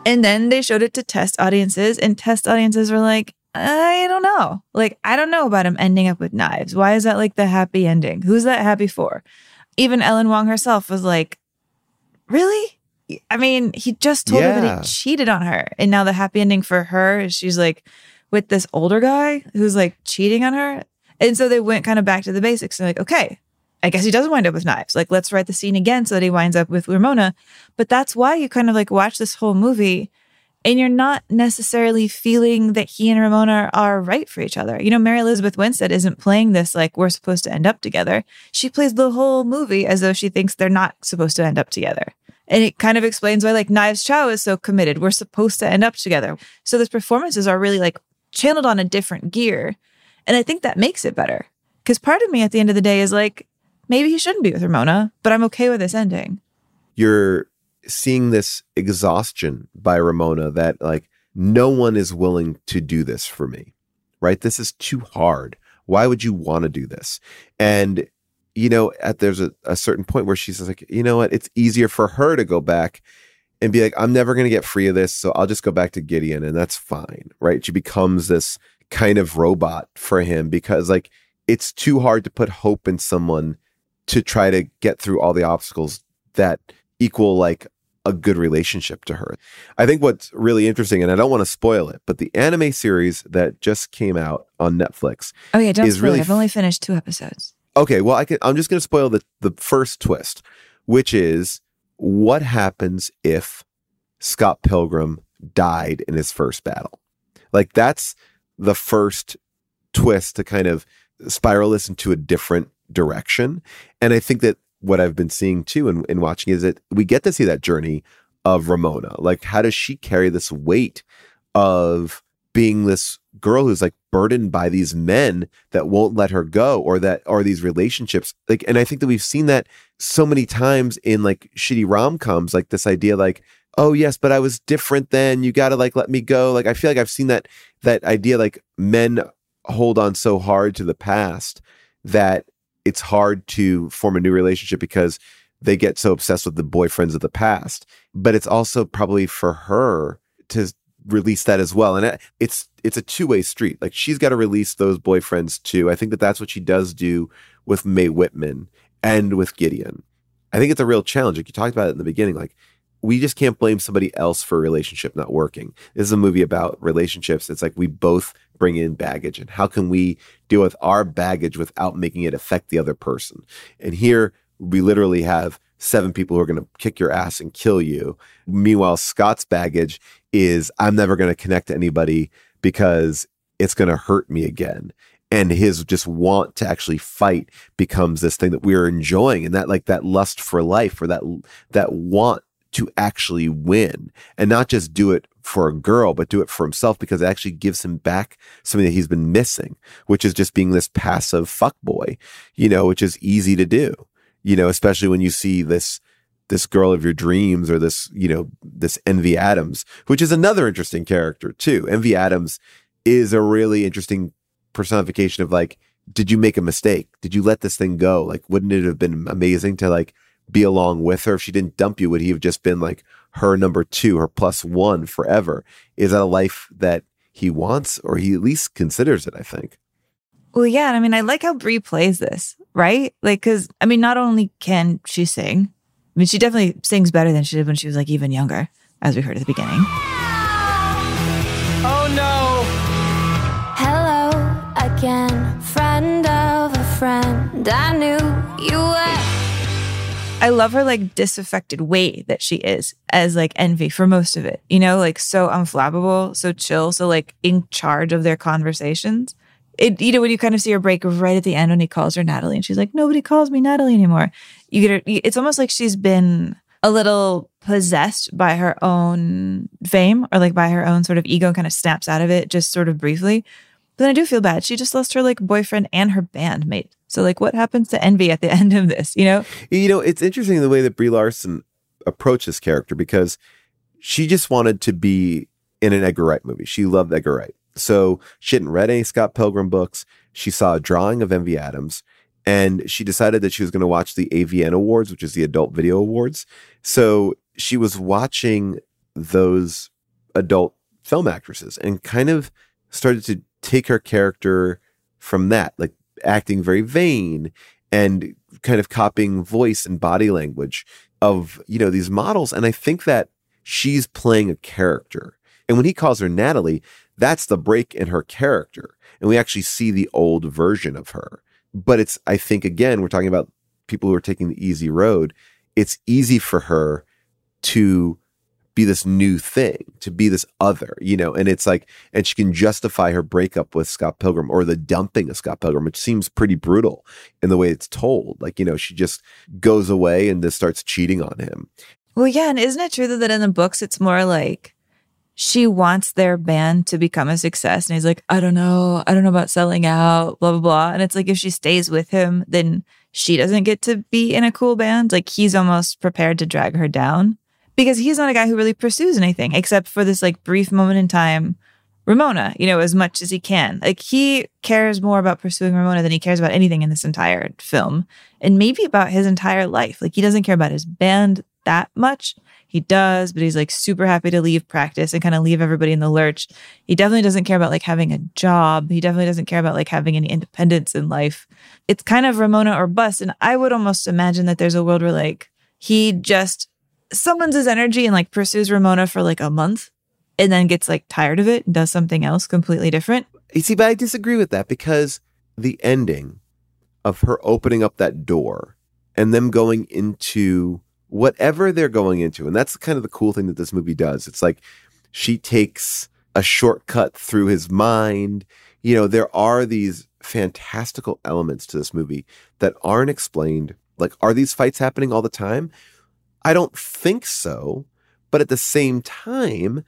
And then they showed it to test audiences, and test audiences were like, I don't know. Like, I don't know about him ending up with Knives. Why is that like the happy ending? Who's that happy for? Even Ellen Wong herself was like, really? I mean, he just told her that he cheated on her. And now the happy ending for her is she's like with this older guy who's like cheating on her. And so they went kind of back to the basics. And like, okay, I guess he doesn't wind up with Knives. Like, let's write the scene again so that he winds up with Ramona. But that's why you kind of like watch this whole movie and you're not necessarily feeling that he and Ramona are right for each other. You know, Mary Elizabeth Winstead isn't playing this like we're supposed to end up together. She plays the whole movie as though she thinks they're not supposed to end up together. And it kind of explains why, like, Knives Chow is so committed. We're supposed to end up together. So those performances are really, like, channeled on a different gear. And I think that makes it better. Because part of me at the end of the day is like, maybe he shouldn't be with Ramona, but I'm okay with this ending. You're seeing this exhaustion by Ramona that, like, no one is willing to do this for me, right? This is too hard. Why would you want to do this? And, you know, there's a certain point where she's like, you know what? It's easier for her to go back and be like, I'm never going to get free of this, so I'll just go back to Gideon, and that's fine, right? She becomes this kind of robot for him because, like, it's too hard to put hope in someone to try to get through all the obstacles that equal, like, a good relationship to her. I think what's really interesting, and I don't want to spoil it, but the anime series that just came out on Netflix. Oh yeah, don't spoil really it. I've only finished 2 episodes. Okay, well, I'm just going to spoil the first twist, which is what happens if Scott Pilgrim died in his first battle. Like, that's the first twist to kind of spiral this into a different direction. And I think that what I've been seeing too and watching is that we get to see that journey of Ramona. Like, how does she carry this weight of being this girl who's, like, burdened by these men that won't let her go, or that are these relationships? Like, and I think that we've seen that so many times in, like, shitty rom-coms, like this idea, like, oh yes, but I was different then, you got to, like, let me go. Like, I feel like I've seen that idea, like, men hold on so hard to the past that it's hard to form a new relationship because they get so obsessed with the boyfriends of the past. But it's also probably for her to release that as well. And it's a two-way street. Like, she's got to release those boyfriends too. I think that that's what she does do with Mae Whitman and with Gideon. I think it's a real challenge. Like, you talked about it in the beginning. Like, we just can't blame somebody else for a relationship not working. This is a movie about relationships. It's like we both bring in baggage, and how can we deal with our baggage without making it affect the other person? And here we literally have 7 people who are going to kick your ass and kill you. Meanwhile, Scott's baggage is, I'm never going to connect to anybody because it's going to hurt me again. And his just want to actually fight becomes this thing that we're enjoying. And that, like, that lust for life, or that want to actually win, and not just do it for a girl, but do it for himself, because it actually gives him back something that he's been missing, which is just being this passive fuckboy, you know, which is easy to do, you know, especially when you see this girl of your dreams, or this, you know, this Envy Adams, which is another interesting character too. Envy Adams is a really interesting personification of, like, did you make a mistake? Did you let this thing go? Like, wouldn't it have been amazing to, like, be along with her? If she didn't dump you, would he have just been, like, her number 2, her plus 1 forever? Is that a life that he wants, or he at least considers it, I think? Well, yeah. And I mean, I like how Brie plays this, right? Like, because, I mean, not only can she sing, I mean, she definitely sings better than she did when she was, like, even younger, as we heard at the beginning. Oh, no. Hello again, friend of a friend. I knew you were. I love her, like, disaffected way that she is as, like, Envy for most of it, you know, like, so unflappable, so chill, so, like, in charge of their conversations. It, you know, when you kind of see her break right at the end when he calls her Natalie, and she's like, nobody calls me Natalie anymore. You get her. It's almost like she's been a little possessed by her own fame, or, like, by her own sort of ego, and kind of snaps out of it just sort of briefly. But then I do feel bad. She just lost her, like, boyfriend and her bandmate. So, like, what happens to Envy at the end of this, you know? You know, it's interesting the way that Brie Larson approached this character, because she just wanted to be in an Edgar Wright movie. She loved Edgar Wright. So she hadn't read any Scott Pilgrim books. She saw a drawing of Envy Adams, and she decided that she was going to watch the AVN Awards, which is the Adult Video Awards. So she was watching those adult film actresses and kind of started to take her character from that, like, acting very vain and kind of copying voice and body language of, you know, these models. And I think that she's playing a character. And when he calls her Natalie, that's the break in her character. And we actually see the old version of her. But it's, I think, again, we're talking about people who are taking the easy road. It's easy for her to be this new thing, to be this other, you know, and it's like, and she can justify her breakup with Scott Pilgrim, or the dumping of Scott Pilgrim, which seems pretty brutal in the way it's told. Like, you know, she just goes away and just starts cheating on him. Well, yeah, and isn't it true that in the books it's more like she wants their band to become a success, and he's like, I don't know about selling out, blah, blah, blah. And it's like, if she stays with him, then she doesn't get to be in a cool band. Like, he's almost prepared to drag her down because he's not a guy who really pursues anything except for this, like, brief moment in time, Ramona, you know, as much as he can. Like, he cares more about pursuing Ramona than he cares about anything in this entire film, and maybe about his entire life. Like, he doesn't care about his band that much. He does, but he's like super happy to leave practice and kind of leave everybody in the lurch. He definitely doesn't care about like having a job. He definitely doesn't care about like having any independence in life. It's kind of Ramona or bust. And I would almost imagine that there's a world where like he just summons his energy and like pursues Ramona for like a month, and then gets like tired of it and does something else completely different. You see, but I disagree with that, because the ending of her opening up that door and them going into whatever they're going into, and that's kind of the cool thing that this movie does. It's like she takes a shortcut through his mind. You know, there are these fantastical elements to this movie that aren't explained. Like, are these fights happening all the time? I don't think so. But at the same time,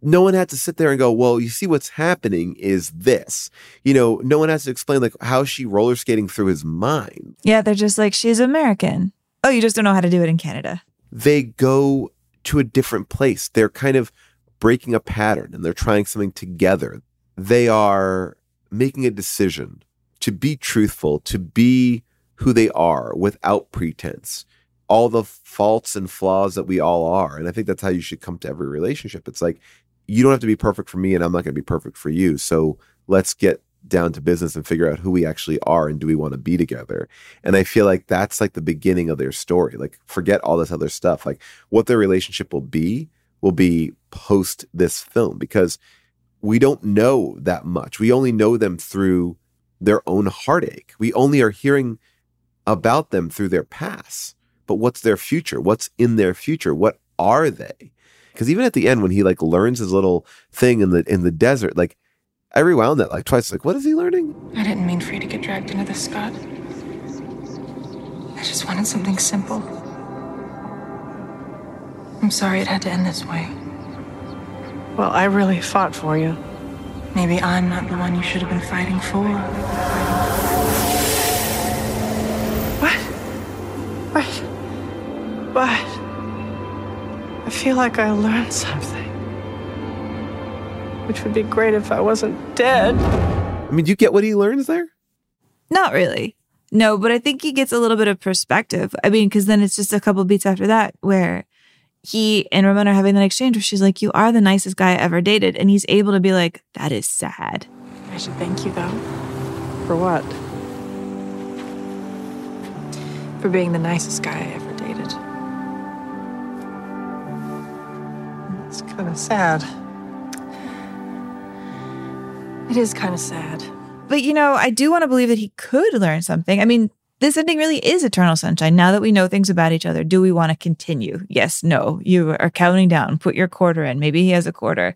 no one had to sit there and go, well, you see what's happening is this. You know, no one has to explain, like, how she roller skating through his mind. Yeah, they're just like, she's American. Oh, you just don't know how to do it in Canada. They go to a different place. They're kind of breaking a pattern, and they're trying something together. They are making a decision to be truthful, to be who they are without pretense. All the faults and flaws that we all are. And I think that's how you should come to every relationship. It's like, you don't have to be perfect for me, and I'm not going to be perfect for you. So let's get down to business and figure out who we actually are, and do we want to be together. And I feel like that's like the beginning of their story. Like, forget all this other stuff. Like, what their relationship will be post this film, because we don't know that much. We only know them through their own heartache. We only are hearing about them through their past. But what's their future? What's in their future? What are they? Because even at the end, when he like learns his little thing in the desert, like, I rewound that like twice. Like, what is he learning? I didn't mean for you to get dragged into this, Scott. I just wanted something simple. I'm sorry it had to end this way. Well, I really fought for you. Maybe I'm not the one you should have been fighting for. What? But I feel like I learned something, which would be great if I wasn't dead. I mean, do you get what he learns there? Not really. No, but I think he gets a little bit of perspective. I mean, because then it's just a couple beats after that where he and Ramona are having that exchange where she's like, you are the nicest guy I ever dated. And he's able to be like, that is sad. I should thank you, though. For what? For being the nicest guy I ever dated. It's kind of sad. It is kind of sad. But, you know, I do want to believe that he could learn something. I mean, this ending really is Eternal Sunshine. Now that we know things about each other, do we want to continue? Yes, no. You are counting down. Put your quarter in. Maybe he has a quarter.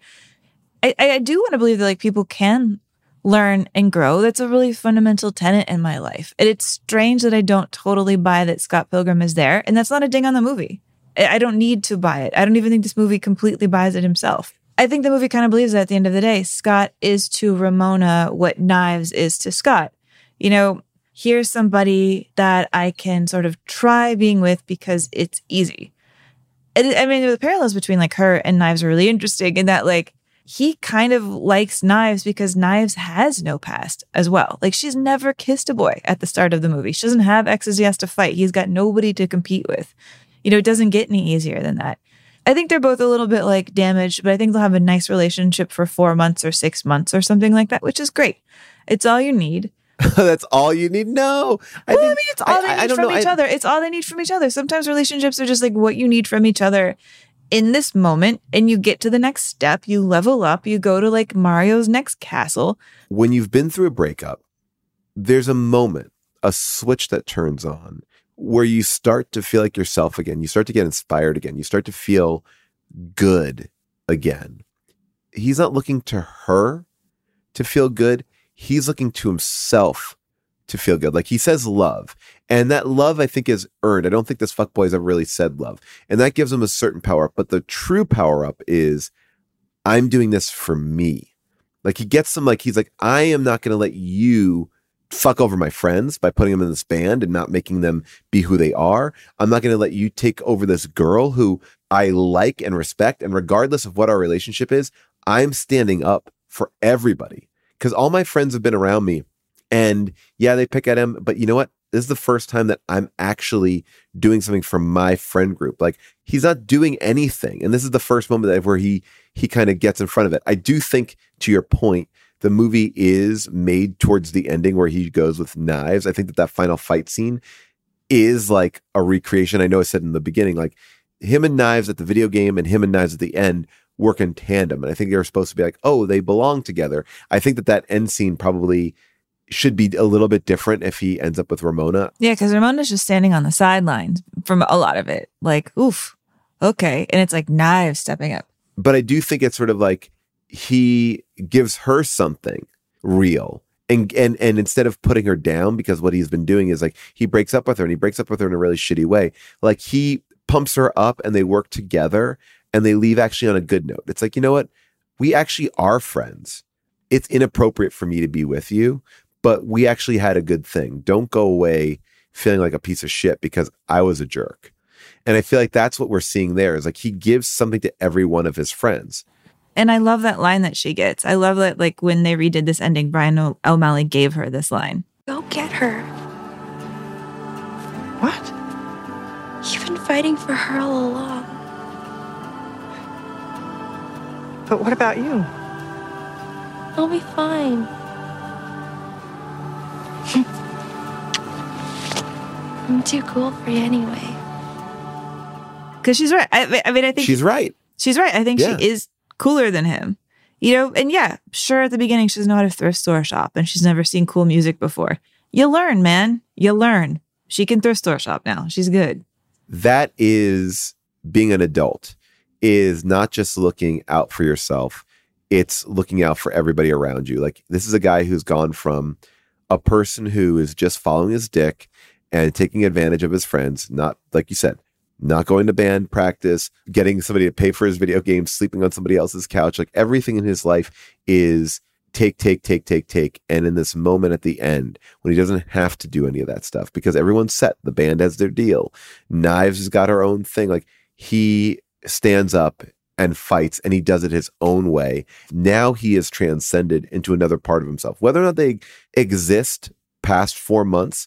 I do want to believe that, like, people can learn and grow. That's a really fundamental tenet in my life. And it's strange that I don't totally buy that Scott Pilgrim is there. And that's not a ding on the movie. I don't need to buy it. I don't even think this movie completely buys it himself. I think the movie kind of believes that at the end of the day, Scott is to Ramona what Knives is to Scott. You know, here's somebody that I can sort of try being with because it's easy. I mean, the parallels between like her and Knives are really interesting in that like he kind of likes Knives because Knives has no past as well. Like she's never kissed a boy at the start of the movie. She doesn't have exes he has to fight. He's got nobody to compete with. You know, it doesn't get any easier than that. I think they're both a little bit like damaged, but I think they'll have a nice relationship for 4 months or 6 months or something like that, which is great. It's all you need. That's all you need? No. It's all they need from each other. Sometimes relationships are just like what you need from each other in this moment. And you get to the next step. You level up. You go to like Mario's next castle. When you've been through a breakup, there's a moment, a switch that turns on, where you start to feel like yourself again. You start to get inspired again. You start to feel good again. He's not looking to her to feel good. He's looking to himself to feel good. Like, he says love, and that love, I think, is earned. I don't think this fuckboy has ever really said love, and that gives him a certain power up. But the true power up is, I'm doing this for me. Like, he gets some, like, he's like, I am not going to let you fuck over my friends by putting them in this band and not making them be who they are. I'm not going to let you take over this girl who I like and respect. And regardless of what our relationship is, I'm standing up for everybody, because all my friends have been around me. And yeah, they pick at him, but you know what? This is the first time that I'm actually doing something for my friend group. Like, he's not doing anything. And this is the first moment that where he kind of gets in front of it. I do think, to your point, the movie is made towards the ending where he goes with knives. I think that final fight scene is like a recreation. I know I said in the beginning, like, him and knives at the video game and him and knives at the end work in tandem. And I think they were supposed to be like, oh, they belong together. I think that end scene probably should be a little bit different if he ends up with Ramona. Yeah, because Ramona's just standing on the sidelines from a lot of it. Like, oof, okay. And it's like knives stepping up. But I do think it's sort of like he gives her something real. And instead of putting her down, because what he's been doing is like, he breaks up with her, and he breaks up with her in a really shitty way. Like, he pumps her up and they work together and they leave actually on a good note. It's like, you know what? We actually are friends. It's inappropriate for me to be with you, but we actually had a good thing. Don't go away feeling like a piece of shit because I was a jerk. And I feel like that's what we're seeing there, is like, he gives something to every one of his friends. And I love that line that she gets. I love that, like, when they redid this ending, Brian O'Malley gave her this line. Go get her. What? You've been fighting for her all along. But what about you? I'll be fine. I'm too cool for you anyway. Because she's right. I mean, I think she's right. She's right. I think she is cooler than him, you know? And yeah, sure, at the beginning, she doesn't know how to thrift store shop, and she's never seen cool music before. You learn, man. You learn. She can thrift store shop now. She's good. That is being an adult, is not just looking out for yourself. It's looking out for everybody around you. Like, this is a guy who's gone from a person who is just following his dick and taking advantage of his friends, not, like you said, not going to band practice, getting somebody to pay for his video games, sleeping on somebody else's couch. Like, everything in his life is take. And in this moment at the end, when he doesn't have to do any of that stuff, because everyone's set, the band has their deal, knives has got her own thing. Like, he stands up and fights, and he does it his own way. Now he is transcended into another part of himself. Whether or not they exist past 4 months,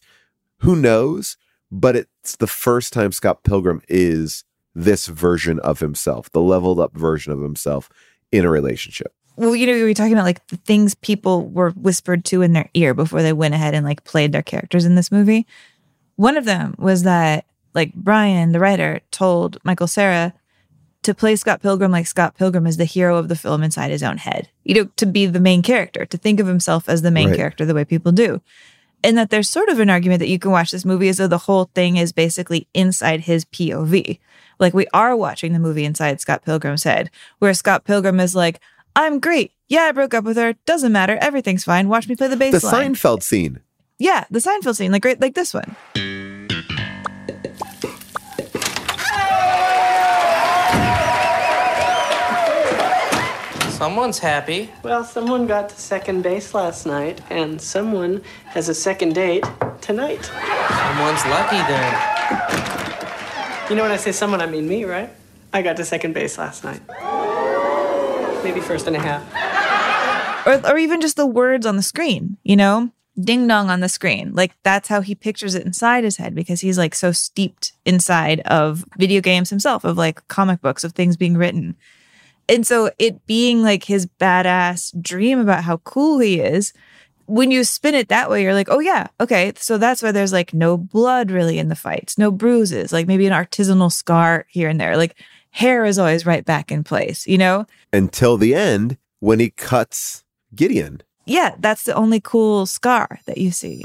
who knows? But it's the first time Scott Pilgrim is this version of himself, the leveled up version of himself in a relationship. Well, you know, we were talking about, like, the things people were whispered to in their ear before they went ahead and, like, played their characters in this movie. One of them was that, like, Brian, the writer, told Michael Cera to play Scott Pilgrim like Scott Pilgrim is the hero of the film inside his own head. You know, to be the main character, to think of himself as the main character the way people do. And that there's sort of an argument that you can watch this movie as though the whole thing is basically inside his POV. Like, we are watching the movie inside Scott Pilgrim's head, where Scott Pilgrim is like, I'm great. Yeah, I broke up with her. Doesn't matter. Everything's fine. Watch me play the bass line. The Seinfeld scene. Yeah, the Seinfeld scene. Like, right, like this one. Someone's happy. Well, someone got to second base last night, and someone has a second date tonight. Someone's lucky then. You know, when I say someone, I mean me, right? I got to second base last night. Maybe first and a half. Or even just the words on the screen, you know? Ding dong on the screen. Like, that's how he pictures it inside his head, because he's, like, so steeped inside of video games himself, of, like, comic books, of things being written. And so it being, like, his badass dream about how cool he is, when you spin it that way, you're like, oh, yeah, okay. So that's why there's, like, no blood really in the fights, no bruises, like maybe an artisanal scar here and there. Like, hair is always right back in place, you know? Until the end, when he cuts Gideon. Yeah, that's the only cool scar that you see.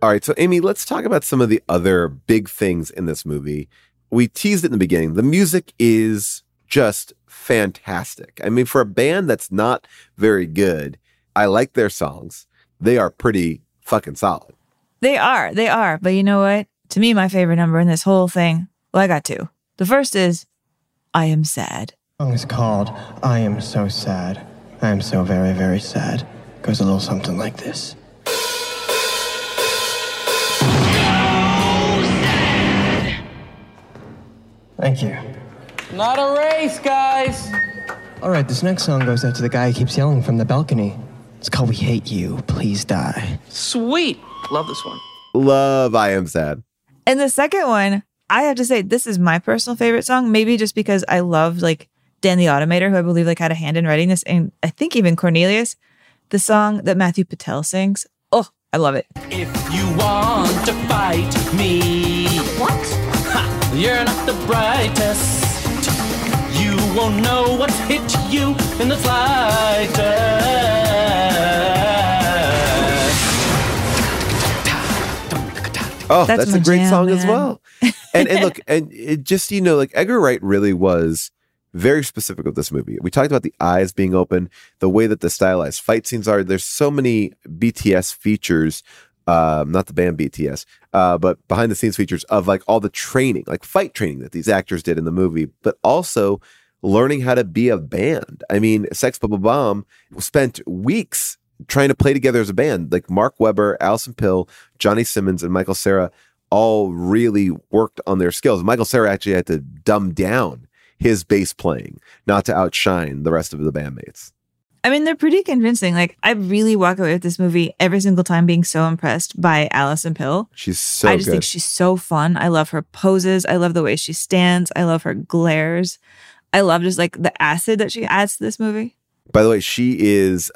All right, so Amy, let's talk about some of the other big things in this movie. We teased it in the beginning. The music is just fantastic. I mean, for a band that's not very good, I like their songs. They are pretty fucking solid. They are. But you know what? To me, my favorite number in this whole thing, well, I got two. The first is I Am Sad. The song is called I Am So Sad. I am so very, very sad. Goes a little something like this. Thank you. Not a race, guys. All right, this next song goes out to the guy who keeps yelling from the balcony. It's called We Hate You, Please Die. Sweet. Love this one. Love I Am Sad. And the second one, I have to say, this is my personal favorite song, maybe just because I love, like, Dan the Automator, who I believe, like, had a hand in writing this, and I think even Cornelius, the song that Matthew Patel sings. Oh, I love it. If you want to fight me. What? You're not the brightest. You won't know what's hit you in the slightest. Oh, that's a great jam, song, man. As well. And look, and it just, you know, like Edgar Wright really was very specific with this movie. We talked about the eyes being open, the way that the stylized fight scenes are. There's so many BTS features. Not the band BTS, but behind the scenes features of like all the training, like fight training that these actors did in the movie, but also learning how to be a band. I mean, Sex Bubble Bomb spent weeks trying to play together as a band. Like Mark Weber, Alison Pill, Johnny Simmons, and Michael Cera all really worked on their skills. Michael Cera actually had to dumb down his bass playing, not to outshine the rest of the bandmates. I mean, they're pretty convincing. Like, I really walk away with this movie every single time being so impressed by Alison Pill. She's so good. I just think she's so fun. I love her poses. I love the way she stands. I love her glares. I love just, like, the acid that she adds to this movie. By the way, she is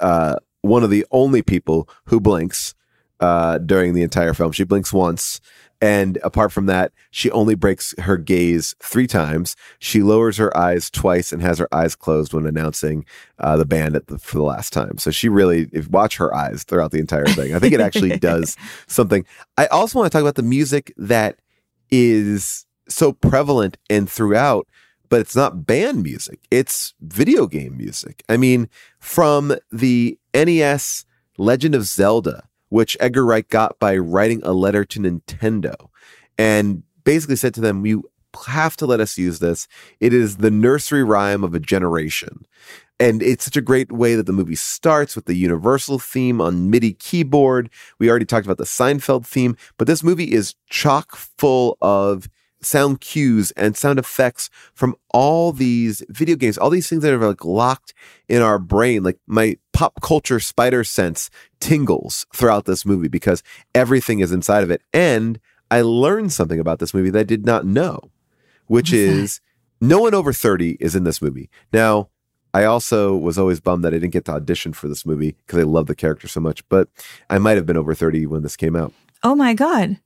one of the only people who blinks during the entire film. She blinks once. And apart from that, she only breaks her gaze 3 times. She lowers her eyes twice and has her eyes closed when announcing the band for the last time. So she really, watch her eyes throughout the entire thing. I think it actually does something. I also want to talk about the music that is so prevalent and throughout, but it's not band music. It's video game music. I mean, from the NES Legend of Zelda, which Edgar Wright got by writing a letter to Nintendo and basically said to them, you have to let us use this. It is the nursery rhyme of a generation. And it's such a great way that the movie starts with the Universal theme on MIDI keyboard. We already talked about the Seinfeld theme, but this movie is chock full of sound cues and sound effects from all these video games, all these things that are like locked in our brain. Like my pop culture spider sense tingles throughout this movie because everything is inside of it. And I learned something about this movie that I did not know, which is no one over 30 is in this movie. Now, I also was always bummed that I didn't get to audition for this movie because I love the character so much, but I might have been over 30 when this came out. Oh my God.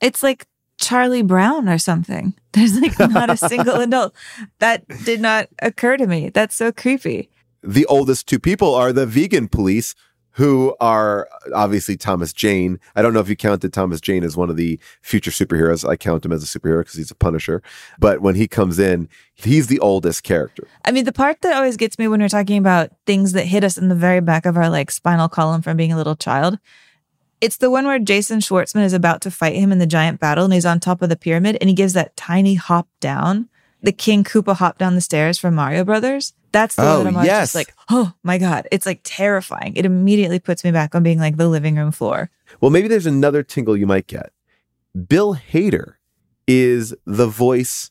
It's like Charlie Brown or something. There's like not a single adult. That did not occur to me. That's so creepy. The oldest two people are the vegan police, who are obviously Thomas Jane. I don't know if you counted Thomas Jane as one of the future superheroes. I count him as a superhero because he's a Punisher. But when he comes in, he's the oldest character. I mean, the part that always gets me when we're talking about things that hit us in the very back of our like spinal column from being a little child It's the one where Jason Schwartzman is about to fight him in the giant battle, and he's on top of the pyramid, and he gives that tiny hop down, the King Koopa hop down the stairs from Mario Brothers. That's the one that I'm just like, oh my God. It's like terrifying. It immediately puts me back on being like the living room floor. Well, maybe there's another tingle you might get. Bill Hader is the voice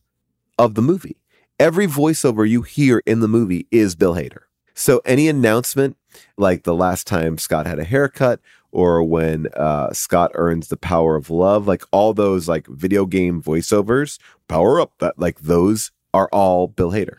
of the movie. Every voiceover you hear in the movie is Bill Hader. So any announcement, like the last time Scott had a haircut, or when Scott earns the power of love, like all those like video game voiceovers, power up, that like those are all Bill Hader.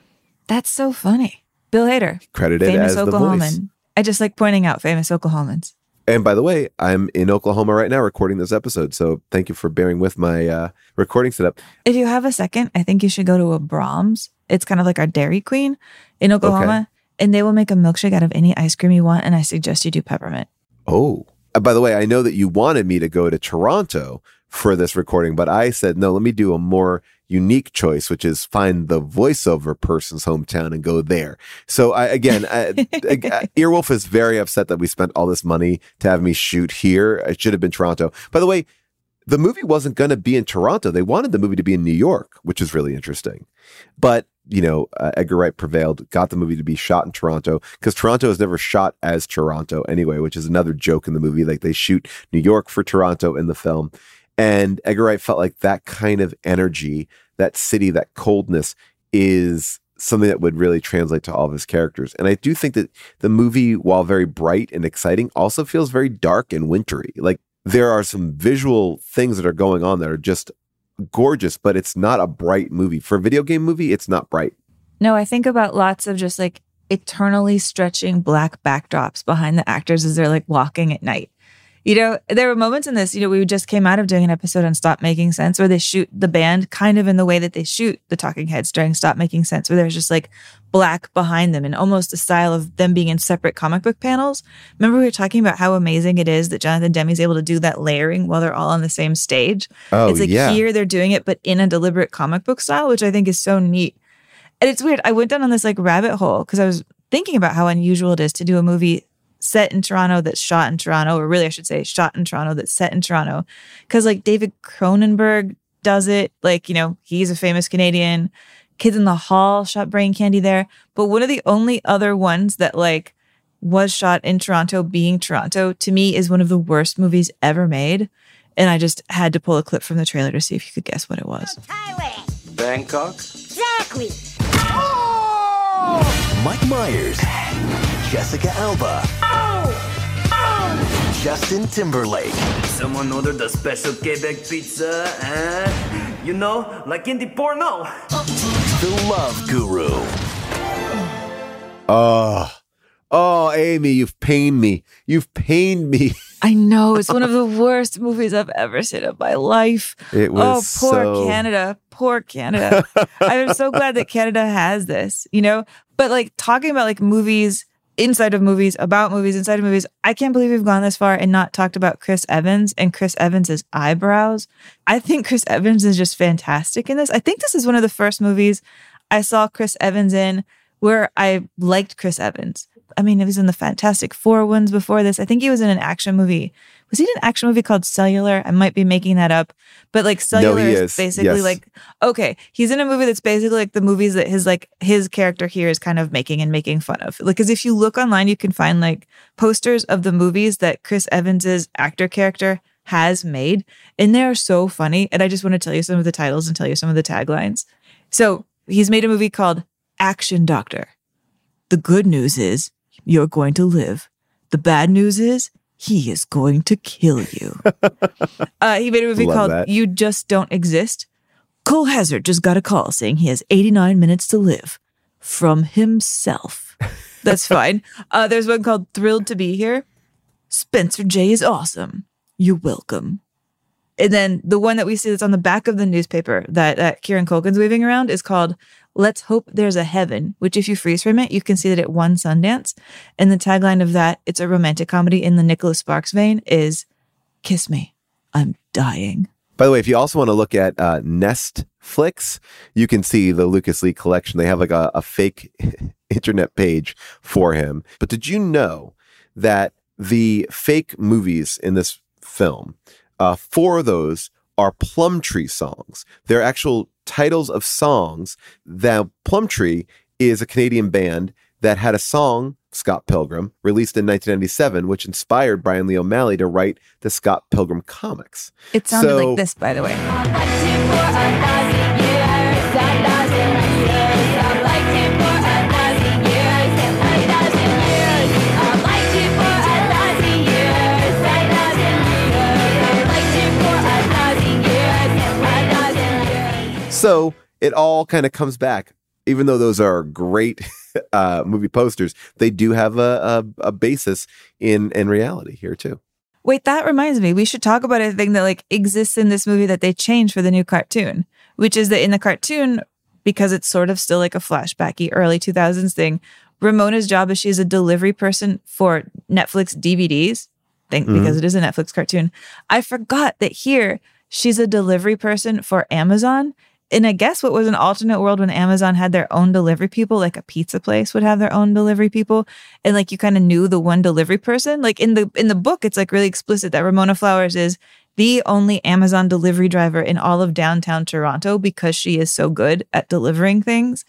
That's so funny. Bill Hader, credited famous as Oklahoman. The voice. I just like pointing out famous Oklahomans. And by the way, I'm in Oklahoma right now recording this episode, so thank you for bearing with my recording setup. If you have a second, I think you should go to a Brahms. It's kind of like our Dairy Queen in Oklahoma, okay. And they will make a milkshake out of any ice cream you want, and I suggest you do peppermint. Oh, by the way, I know that you wanted me to go to Toronto for this recording, but I said, no, let me do a more unique choice, which is find the voiceover person's hometown and go there. So Earwolf is very upset that we spent all this money to have me shoot here. It should have been Toronto. By the way, the movie wasn't going to be in Toronto. They wanted the movie to be in New York, which is really interesting. But, you know, Edgar Wright prevailed, got the movie to be shot in Toronto, because Toronto is never shot as Toronto anyway, which is another joke in the movie. Like, they shoot New York for Toronto in the film. And Edgar Wright felt like that kind of energy, that city, that coldness is something that would really translate to all of his characters. And I do think that the movie, while very bright and exciting, also feels very dark and wintry. Like, there are some visual things that are going on that are just gorgeous, but it's not a bright movie. For a video game movie, it's not bright. No, I think about lots of just like eternally stretching black backdrops behind the actors as they're like walking at night. You know, there were moments in this, you know, we just came out of doing an episode on Stop Making Sense where they shoot the band kind of in the way that they shoot the talking heads during Stop Making Sense, where there's just like black behind them and almost the style of them being in separate comic book panels. Remember we were talking about how amazing it is that Jonathan Demi's able to do that layering while they're all on the same stage. Oh, it's like here they're doing it, but in a deliberate comic book style, which I think is so neat. And it's weird. I went down on this like rabbit hole because I was thinking about how unusual it is to do a movie set in Toronto that's shot in Toronto, or really I should say shot in Toronto that's set in Toronto, because like David Cronenberg does it, like, you know, he's a famous Canadian. Kids in the Hall shot Brain Candy there, but one of the only other ones that like was shot in Toronto being Toronto, to me, is one of the worst movies ever made, and I just had to pull a clip from the trailer to see if you could guess what it was. Bangkok? Exactly! Oh! Mike Myers. Jessica Alba. Oh! Oh! Justin Timberlake. Someone ordered a special Quebec pizza, and, you know, like in the porno. The Love Guru. Oh, Amy, you've pained me. You've pained me. I know. It's one of the worst movies I've ever seen in my life. It was Canada. Poor Canada. I'm so glad that Canada has this, you know? But, like, talking about, like, movies inside of movies, about movies, inside of movies. I can't believe we've gone this far and not talked about Chris Evans and Chris Evans' eyebrows. I think Chris Evans is just fantastic in this. I think this is one of the first movies I saw Chris Evans in where I liked Chris Evans. I mean, he was in the Fantastic Four ones before this. I think he was in an action movie. Was he in an action movie called Cellular? I might be making that up. But like Cellular is basically like, okay, he's in a movie that's basically like the movies that his character here is kind of making and making fun of. Like, because if you look online, you can find like posters of the movies that Chris Evans's actor character has made. And they are so funny. And I just want to tell you some of the titles and tell you some of the taglines. So he's made a movie called Action Doctor. The good news is you're going to live. The bad news is he is going to kill you. He made a movie called You Just Don't Exist. Cole Hazard just got a call saying he has 89 minutes to live from himself. That's fine. There's one called Thrilled to Be Here. Spencer J is awesome. You're welcome. And then the one that we see that's on the back of the newspaper that Kieran Culkin's waving around is called Let's Hope There's a Heaven, which if you freeze frame it, you can see that it won Sundance. And the tagline of that, it's a romantic comedy in the Nicholas Sparks vein, is Kiss Me, I'm Dying. By the way, if you also want to look at Nestflix, you can see the Lucas Lee collection. They have like a fake internet page for him. But did you know that the fake movies in this film. Four of those are Plumtree songs. They're actual titles of songs. That Plumtree is a Canadian band that had a song, Scott Pilgrim, released in 1997, which inspired Brian Lee O'Malley to write the Scott Pilgrim comics. It sounded like this, by the way. So it all kind of comes back. Even though those are great movie posters, they do have a basis in reality here too. Wait, that reminds me, we should talk about a thing that like exists in this movie that they changed for the new cartoon, which is that in the cartoon, because it's sort of still like a flashbacky early 2000s thing, Ramona's job is she's a delivery person for Netflix DVDs, because it is a Netflix cartoon. I forgot that here she's a delivery person for Amazon. And I guess what was an alternate world when Amazon had their own delivery people, like a pizza place would have their own delivery people. And like you kind of knew the one delivery person. Like in the book, it's like really explicit that Ramona Flowers is the only Amazon delivery driver in all of downtown Toronto because she is so good at delivering things.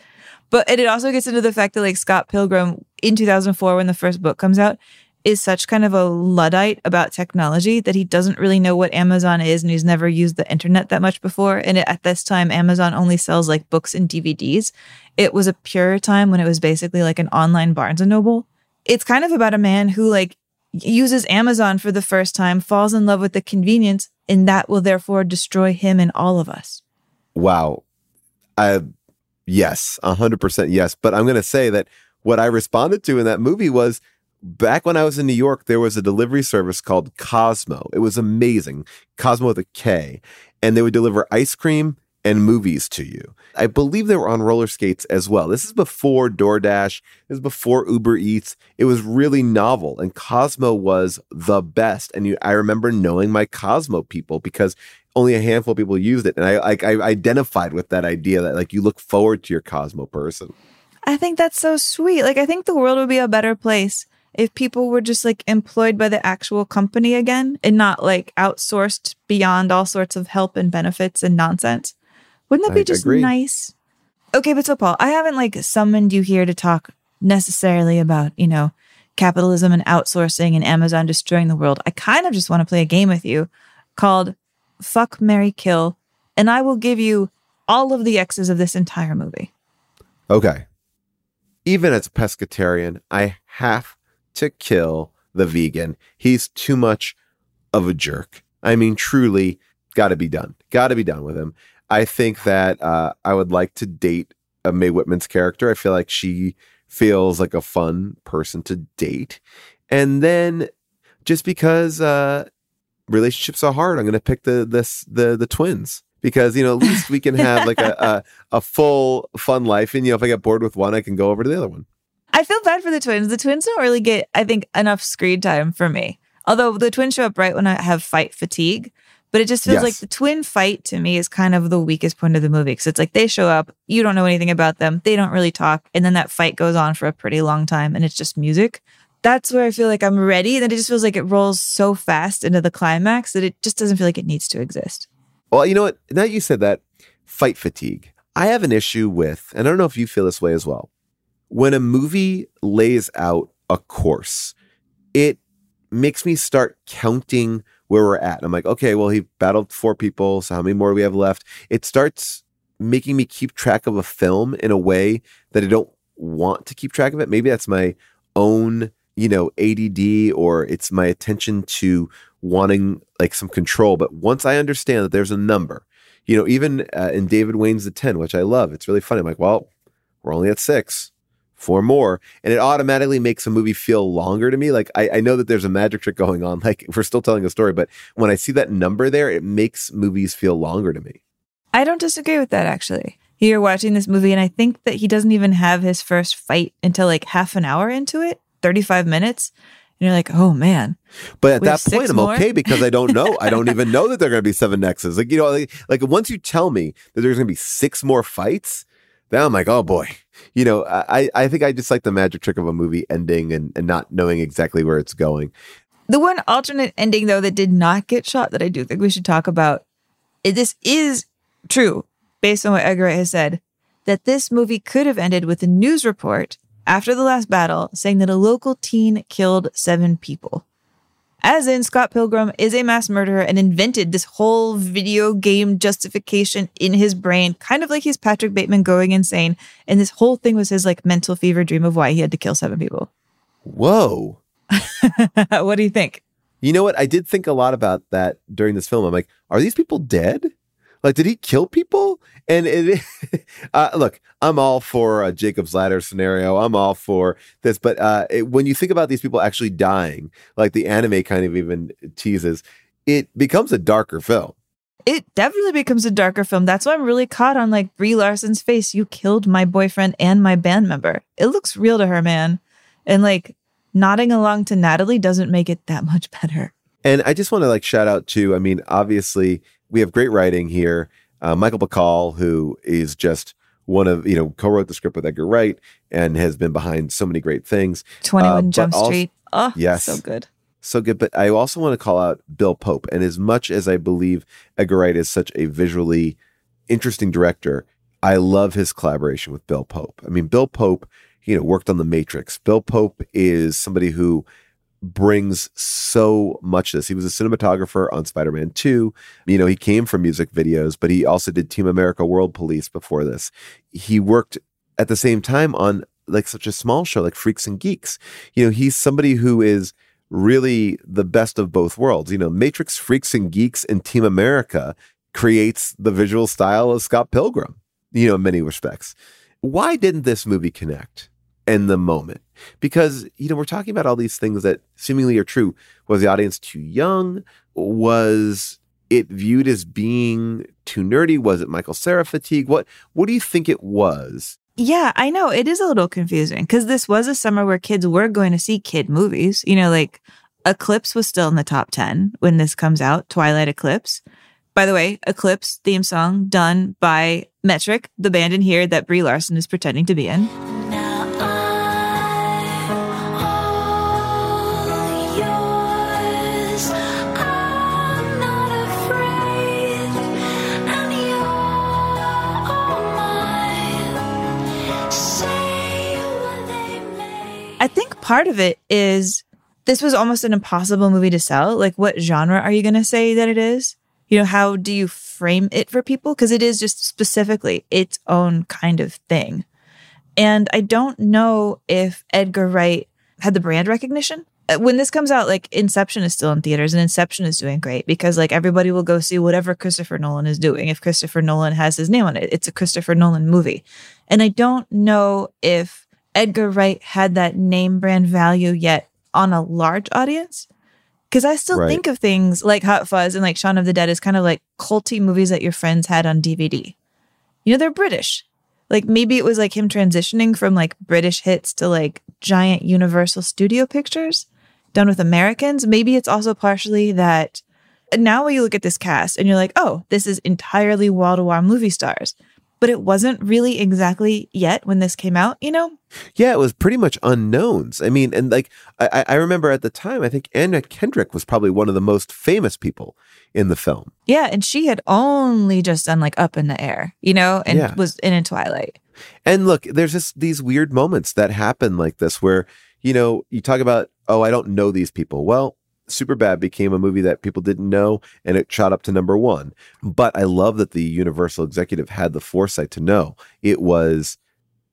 But it also gets into the fact that like Scott Pilgrim in 2004, when the first book comes out, is such kind of a Luddite about technology that he doesn't really know what Amazon is, and he's never used the internet that much before. And at this time, Amazon only sells like books and DVDs. It was a pure time when it was basically like an online Barnes & Noble. It's kind of about a man who like uses Amazon for the first time, falls in love with the convenience, and that will therefore destroy him and all of us. Wow. Yes, 100% yes. But I'm going to say that what I responded to in that movie was, back when I was in New York, there was a delivery service called Cosmo. It was amazing. Cosmo with a K. And they would deliver ice cream and movies to you. I believe they were on roller skates as well. This is before DoorDash. This is before Uber Eats. It was really novel. And Cosmo was the best. And I remember knowing my Cosmo people because only a handful of people used it. And I identified with that idea that like you look forward to your Cosmo person. I think that's so sweet. Like I think the world would be a better place if people were just like employed by the actual company again and not like outsourced beyond all sorts of help and benefits and nonsense. Wouldn't that be just nice? Okay, but so Paul, I haven't like summoned you here to talk necessarily about, you know, capitalism and outsourcing and Amazon destroying the world. I kind of just want to play a game with you called Fuck, Marry, Kill, and I will give you all of the X's of this entire movie. Okay. Even as a pescatarian, I have to kill the vegan. He's too much of a jerk. I mean, truly, got to be done. Got to be done with him. I think that I would like to date Mae Whitman's character. I feel like she feels like a fun person to date. And then, just because relationships are hard, I'm going to pick the twins. Because, you know, at least we can have like a full fun life. And, you know, if I get bored with one, I can go over to the other one. I feel bad for the twins. The twins don't really get, I think, enough screen time for me. Although the twins show up right when I have fight fatigue. But it just feels like the twin fight to me is kind of the weakest point of the movie. Because it's like they show up, you don't know anything about them, they don't really talk. And then that fight goes on for a pretty long time and it's just music. That's where I feel like I'm ready. And then it just feels like it rolls so fast into the climax that it just doesn't feel like it needs to exist. Well, you know what? Now you said that, fight fatigue. I have an issue with, and I don't know if you feel this way as well, when a movie lays out a course, it makes me start counting where we're at. I'm like, okay, well, he battled four people, so how many more do we have left? It starts making me keep track of a film in a way that I don't want to keep track of it. Maybe that's my own, you know, ADD, or it's my attention to wanting like some control. But once I understand that there's a number, you know, even in David Wayne's The 10, which I love, it's really funny. I'm like, well, we're only at 6. 4 more, and it automatically makes a movie feel longer to me. Like I know that there's a magic trick going on, like we're still telling a story, but when I see that number there, it makes movies feel longer to me. I don't disagree with that, actually. You're watching this movie, and I think that he doesn't even have his first fight until like half an hour into it, 35 minutes. And you're like, oh man. But at that point, I'm okay because I don't know. I don't even know that there are going to be 7 X's. Like, you know, like once you tell me that there's going to be 6 more fights, then I'm like, oh boy. You know, I think I just like the magic trick of a movie ending and not knowing exactly where it's going. The one alternate ending, though, that did not get shot that I do think we should talk about, this is true, based on what Edgar Wright has said, that this movie could have ended with a news report after the last battle saying that a local teen killed 7 people. As in, Scott Pilgrim is a mass murderer and invented this whole video game justification in his brain, kind of like he's Patrick Bateman going insane. And this whole thing was his like mental fever dream of why he had to kill 7 people. Whoa. What do you think? You know what? I did think a lot about that during this film. I'm like, are these people dead? Like, did he kill people? And it, look, I'm all for a Jacob's Ladder scenario. I'm all for this. But when you think about these people actually dying, like the anime kind of even teases, it becomes a darker film. It definitely becomes a darker film. That's why I'm really caught on, like, Brie Larson's face. You killed my boyfriend and my band member. It looks real to her, man. And, like, nodding along to Natalie doesn't make it that much better. And I just want to, like, shout out to, I mean, obviously, we have great writing here. Michael Bacall, who is just one of, co-wrote the script with Edgar Wright and has been behind so many great things. 21 Jump Street. Oh, yes. So good. So good. But I also want to call out Bill Pope. And as much as I believe Edgar Wright is such a visually interesting director, I love his collaboration with Bill Pope. I mean, Bill Pope, worked on The Matrix. Bill Pope is somebody who brings so much of this. He was a cinematographer on Spider-Man 2. He came from music videos, but he also did Team America World Police before this. He worked at the same time on like such a small show like Freaks and Geeks. He's somebody who is really the best of both worlds. Matrix, Freaks and Geeks, and Team America creates the visual style of Scott Pilgrim, in many respects. Why didn't this movie connect? And the moment, because we're talking about all these things that seemingly are true. Was the audience too young? Was it viewed as being too nerdy? Was it Michael Cera fatigue? What do you think it was? Yeah, I know it is a little confusing because this was a summer where kids were going to see kid movies. Like Eclipse was still in the top 10 when this comes out. Twilight Eclipse. By the way, Eclipse theme song done by Metric, the band in here that Brie Larson is pretending to be in. I think part of it is this was almost an impossible movie to sell. Like, what genre are you going to say that it is? How do you frame it for people? Because it is just specifically its own kind of thing. And I don't know if Edgar Wright had the brand recognition. When this comes out, like, Inception is still in theaters, and Inception is doing great because, like, everybody will go see whatever Christopher Nolan is doing. If Christopher Nolan has his name on it, it's a Christopher Nolan movie. And I don't know if Edgar Wright had that name brand value yet on a large audience. Because I still think of things like Hot Fuzz and like Shaun of the Dead as kind of like culty movies that your friends had on DVD. They're British. Like maybe it was like him transitioning from like British hits to like giant Universal Studio pictures done with Americans. Maybe it's also partially that now when you look at this cast and you're like, oh, this is entirely wall-to-wall movie stars. But it wasn't really exactly yet when this came out, Yeah, it was pretty much unknowns. I mean, and like, I remember at the time, I think Anna Kendrick was probably one of the most famous people in the film. Yeah, and she had only just done like Up in the Air, and was in Twilight. And look, there's just these weird moments that happen like this where, you talk about, oh, I don't know these people. Well, Superbad became a movie that people didn't know, and it shot up to number 1. But I love that the Universal executive had the foresight to know it was,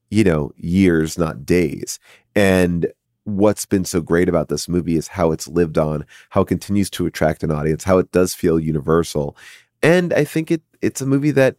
years, not days. And what's been so great about this movie is how it's lived on, how it continues to attract an audience, how it does feel universal. And I think it's a movie that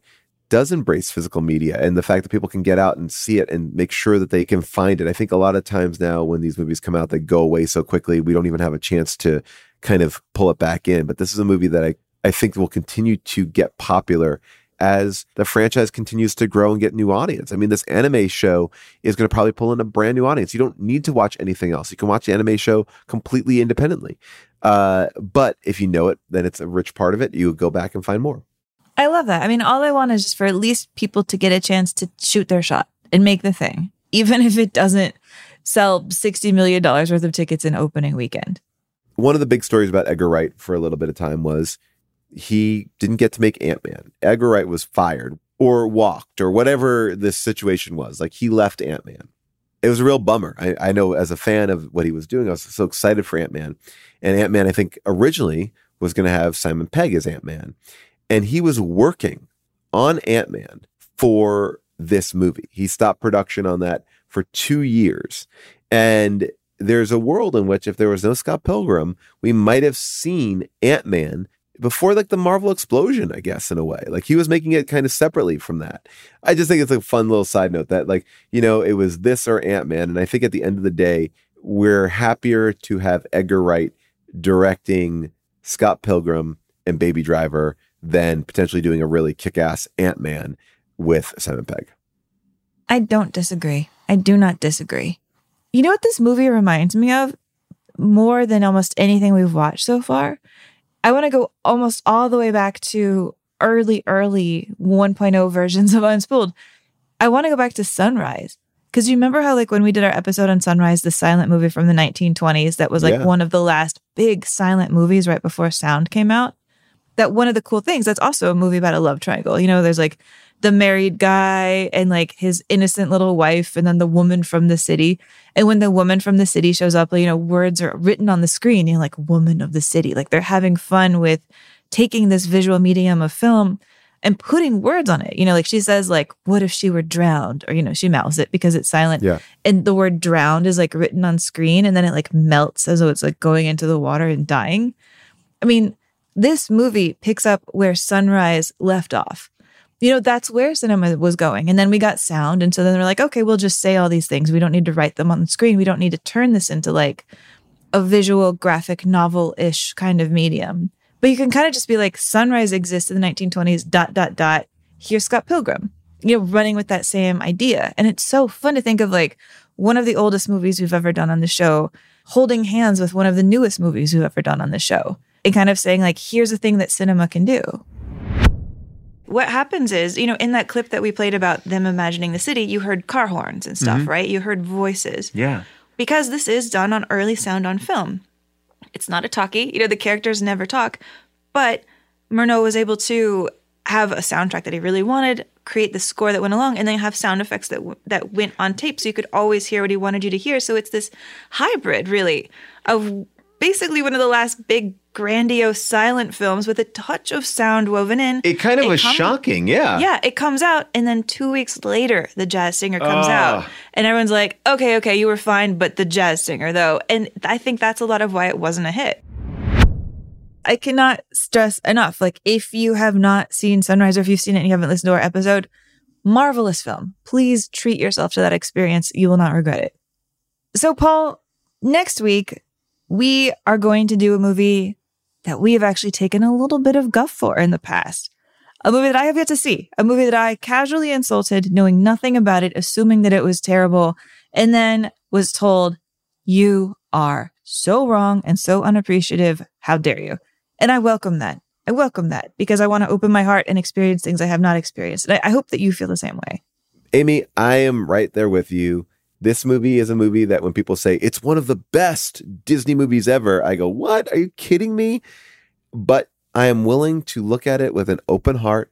does embrace physical media and the fact that people can get out and see it and make sure that they can find it. I think a lot of times now when these movies come out, they go away so quickly. We don't even have a chance to kind of pull it back in. But this is a movie that I think will continue to get popular as the franchise continues to grow and get new audience. I mean, this anime show is going to probably pull in a brand new audience. You don't need to watch anything else. You can watch the anime show completely independently. But if you know it, then it's a rich part of it. You go back and find more. I love that. I mean, all I want is just for at least people to get a chance to shoot their shot and make the thing, even if it doesn't sell $60 million worth of tickets in opening weekend. one of the big stories about Edgar Wright for a little bit of time was he didn't get to make Ant-Man. Edgar Wright was fired or walked or whatever this situation was. Like, he left Ant-Man. It was a real bummer. I know, as a fan of what he was doing, I was so excited for Ant-Man. And Ant-Man, I think, originally was going to have Simon Pegg as Ant-Man. And he was working on Ant-Man for this movie. He stopped production on that for 2 years. And there's a world in which, if there was no Scott Pilgrim, we might have seen Ant-Man before, like, the Marvel explosion, I guess, in a way. Like, he was making it kind of separately from that. I just think it's a fun little side note that, like, you know, it was this or Ant-Man. And I think at the end of the day, we're happier to have Edgar Wright directing Scott Pilgrim and Baby Driver than potentially doing a really kick-ass Ant-Man with Simon Pegg. I don't disagree. I do not disagree. You know what this movie reminds me of more than almost anything we've watched so far? I want to go almost all the way back to early 1.0 versions of Unspooled. I want to go back to Sunrise. Because you remember how, like, when we did our episode on Sunrise, the silent movie from the 1920s that was, like, one of the last big silent movies right before sound came out? That one of the cool things, that's also a movie about a love triangle. You know, there's, like, the married guy and, like, his innocent little wife, and then the woman from the city. And when the woman from the city shows up, you know, words are written on the screen. You're like, woman of the city. Like, they're having fun with taking this visual medium of film and putting words on it. You know, like, she says, like, what if she were drowned? Or, you know, she mouths it because it's silent. Yeah. And the word drowned is, like, written on screen, and then it, like, melts as though it's, like, going into the water and dying. I mean, this movie picks up where Sunrise left off. You know, that's where cinema was going. And then we got sound. And so then we're like, okay, we'll just say all these things. We don't need to write them on the screen. We don't need to turn this into, like, a visual graphic novel-ish kind of medium. But you can kind of just be like, Sunrise exists in the 1920s, ... Here's Scott Pilgrim, you know, running with that same idea. And it's so fun to think of, like, one of the oldest movies we've ever done on the show holding hands with one of the newest movies we've ever done on the show. And kind of saying, like, here's a thing that cinema can do. What happens is, you know, in that clip that we played about them imagining the city, you heard car horns and stuff, right? You heard voices. Yeah. Because this is done on early sound on film. It's not a talkie. You know, the characters never talk. But Murnau was able to have a soundtrack that he really wanted, create the score that went along, and then have sound effects that went on tape, so you could always hear what he wanted you to hear. So it's this hybrid, really, of basically one of the last big grandiose silent films with a touch of sound woven in. It kind of was shocking, yeah. Yeah, it comes out, and then 2 weeks later, the jazz singer comes out. And everyone's like, okay, you were fine, but the jazz singer, though. And I think that's a lot of why it wasn't a hit. I cannot stress enough, like, if you have not seen Sunrise, or if you've seen it and you haven't listened to our episode, marvelous film. Please treat yourself to that experience. You will not regret it. So, Paul, next week, we are going to do a movie that we have actually taken a little bit of guff for in the past. A movie that I have yet to see. A movie that I casually insulted, knowing nothing about it, assuming that it was terrible, and then was told, you are so wrong and so unappreciative. How dare you? And I welcome that. I welcome that because I want to open my heart and experience things I have not experienced. And I hope that you feel the same way. Amy, I am right there with you. This movie is a movie that when people say it's one of the best Disney movies ever, I go, what? Are you kidding me? But I am willing to look at it with an open heart.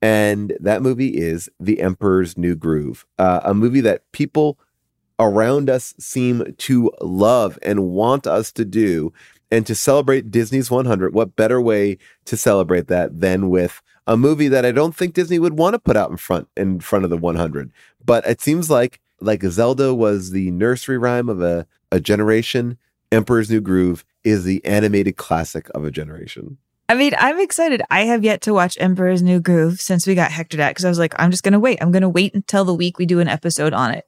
And that movie is The Emperor's New Groove, a movie that people around us seem to love and want us to do. And to celebrate Disney's 100, what better way to celebrate that than with a movie that I don't think Disney would want to put out in front of the 100. But it seems like Zelda was the nursery rhyme of a generation, Emperor's New Groove is the animated classic of a generation. I mean, I'm excited. I have yet to watch Emperor's New Groove since we got hectored at, because I was like, I'm just going to wait. I'm going to wait until the week we do an episode on it.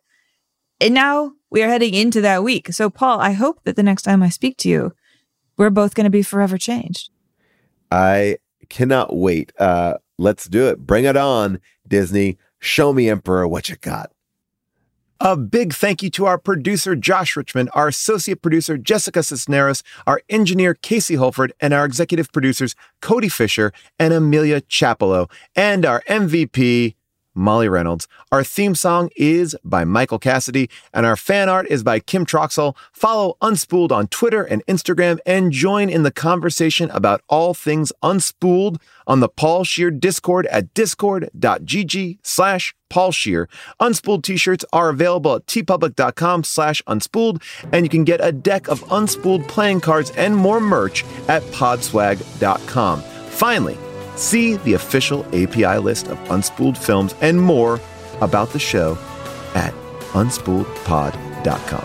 And now we are heading into that week. So, Paul, I hope that the next time I speak to you, we're both going to be forever changed. I cannot wait. Let's do it. Bring it on, Disney. Show me, Emperor, what you got. A big thank you to our producer, Josh Richmond, our associate producer, Jessica Cisneros, our engineer, Casey Holford, and our executive producers, Cody Fisher and Amelia Chapello, and our MVP, Molly Reynolds. Our theme song is by Michael Cassidy, and our fan art is by Kim Troxell. Follow Unspooled on Twitter and Instagram, and join in the conversation about all things Unspooled on the Paul Scheer Discord at discord.gg/Paul Scheer. Unspooled t-shirts are available at tpublic.com/unspooled, and you can get a deck of Unspooled playing cards and more merch at podswag.com. Finally, see the official API list of Unspooled films and more about the show at unspooledpod.com.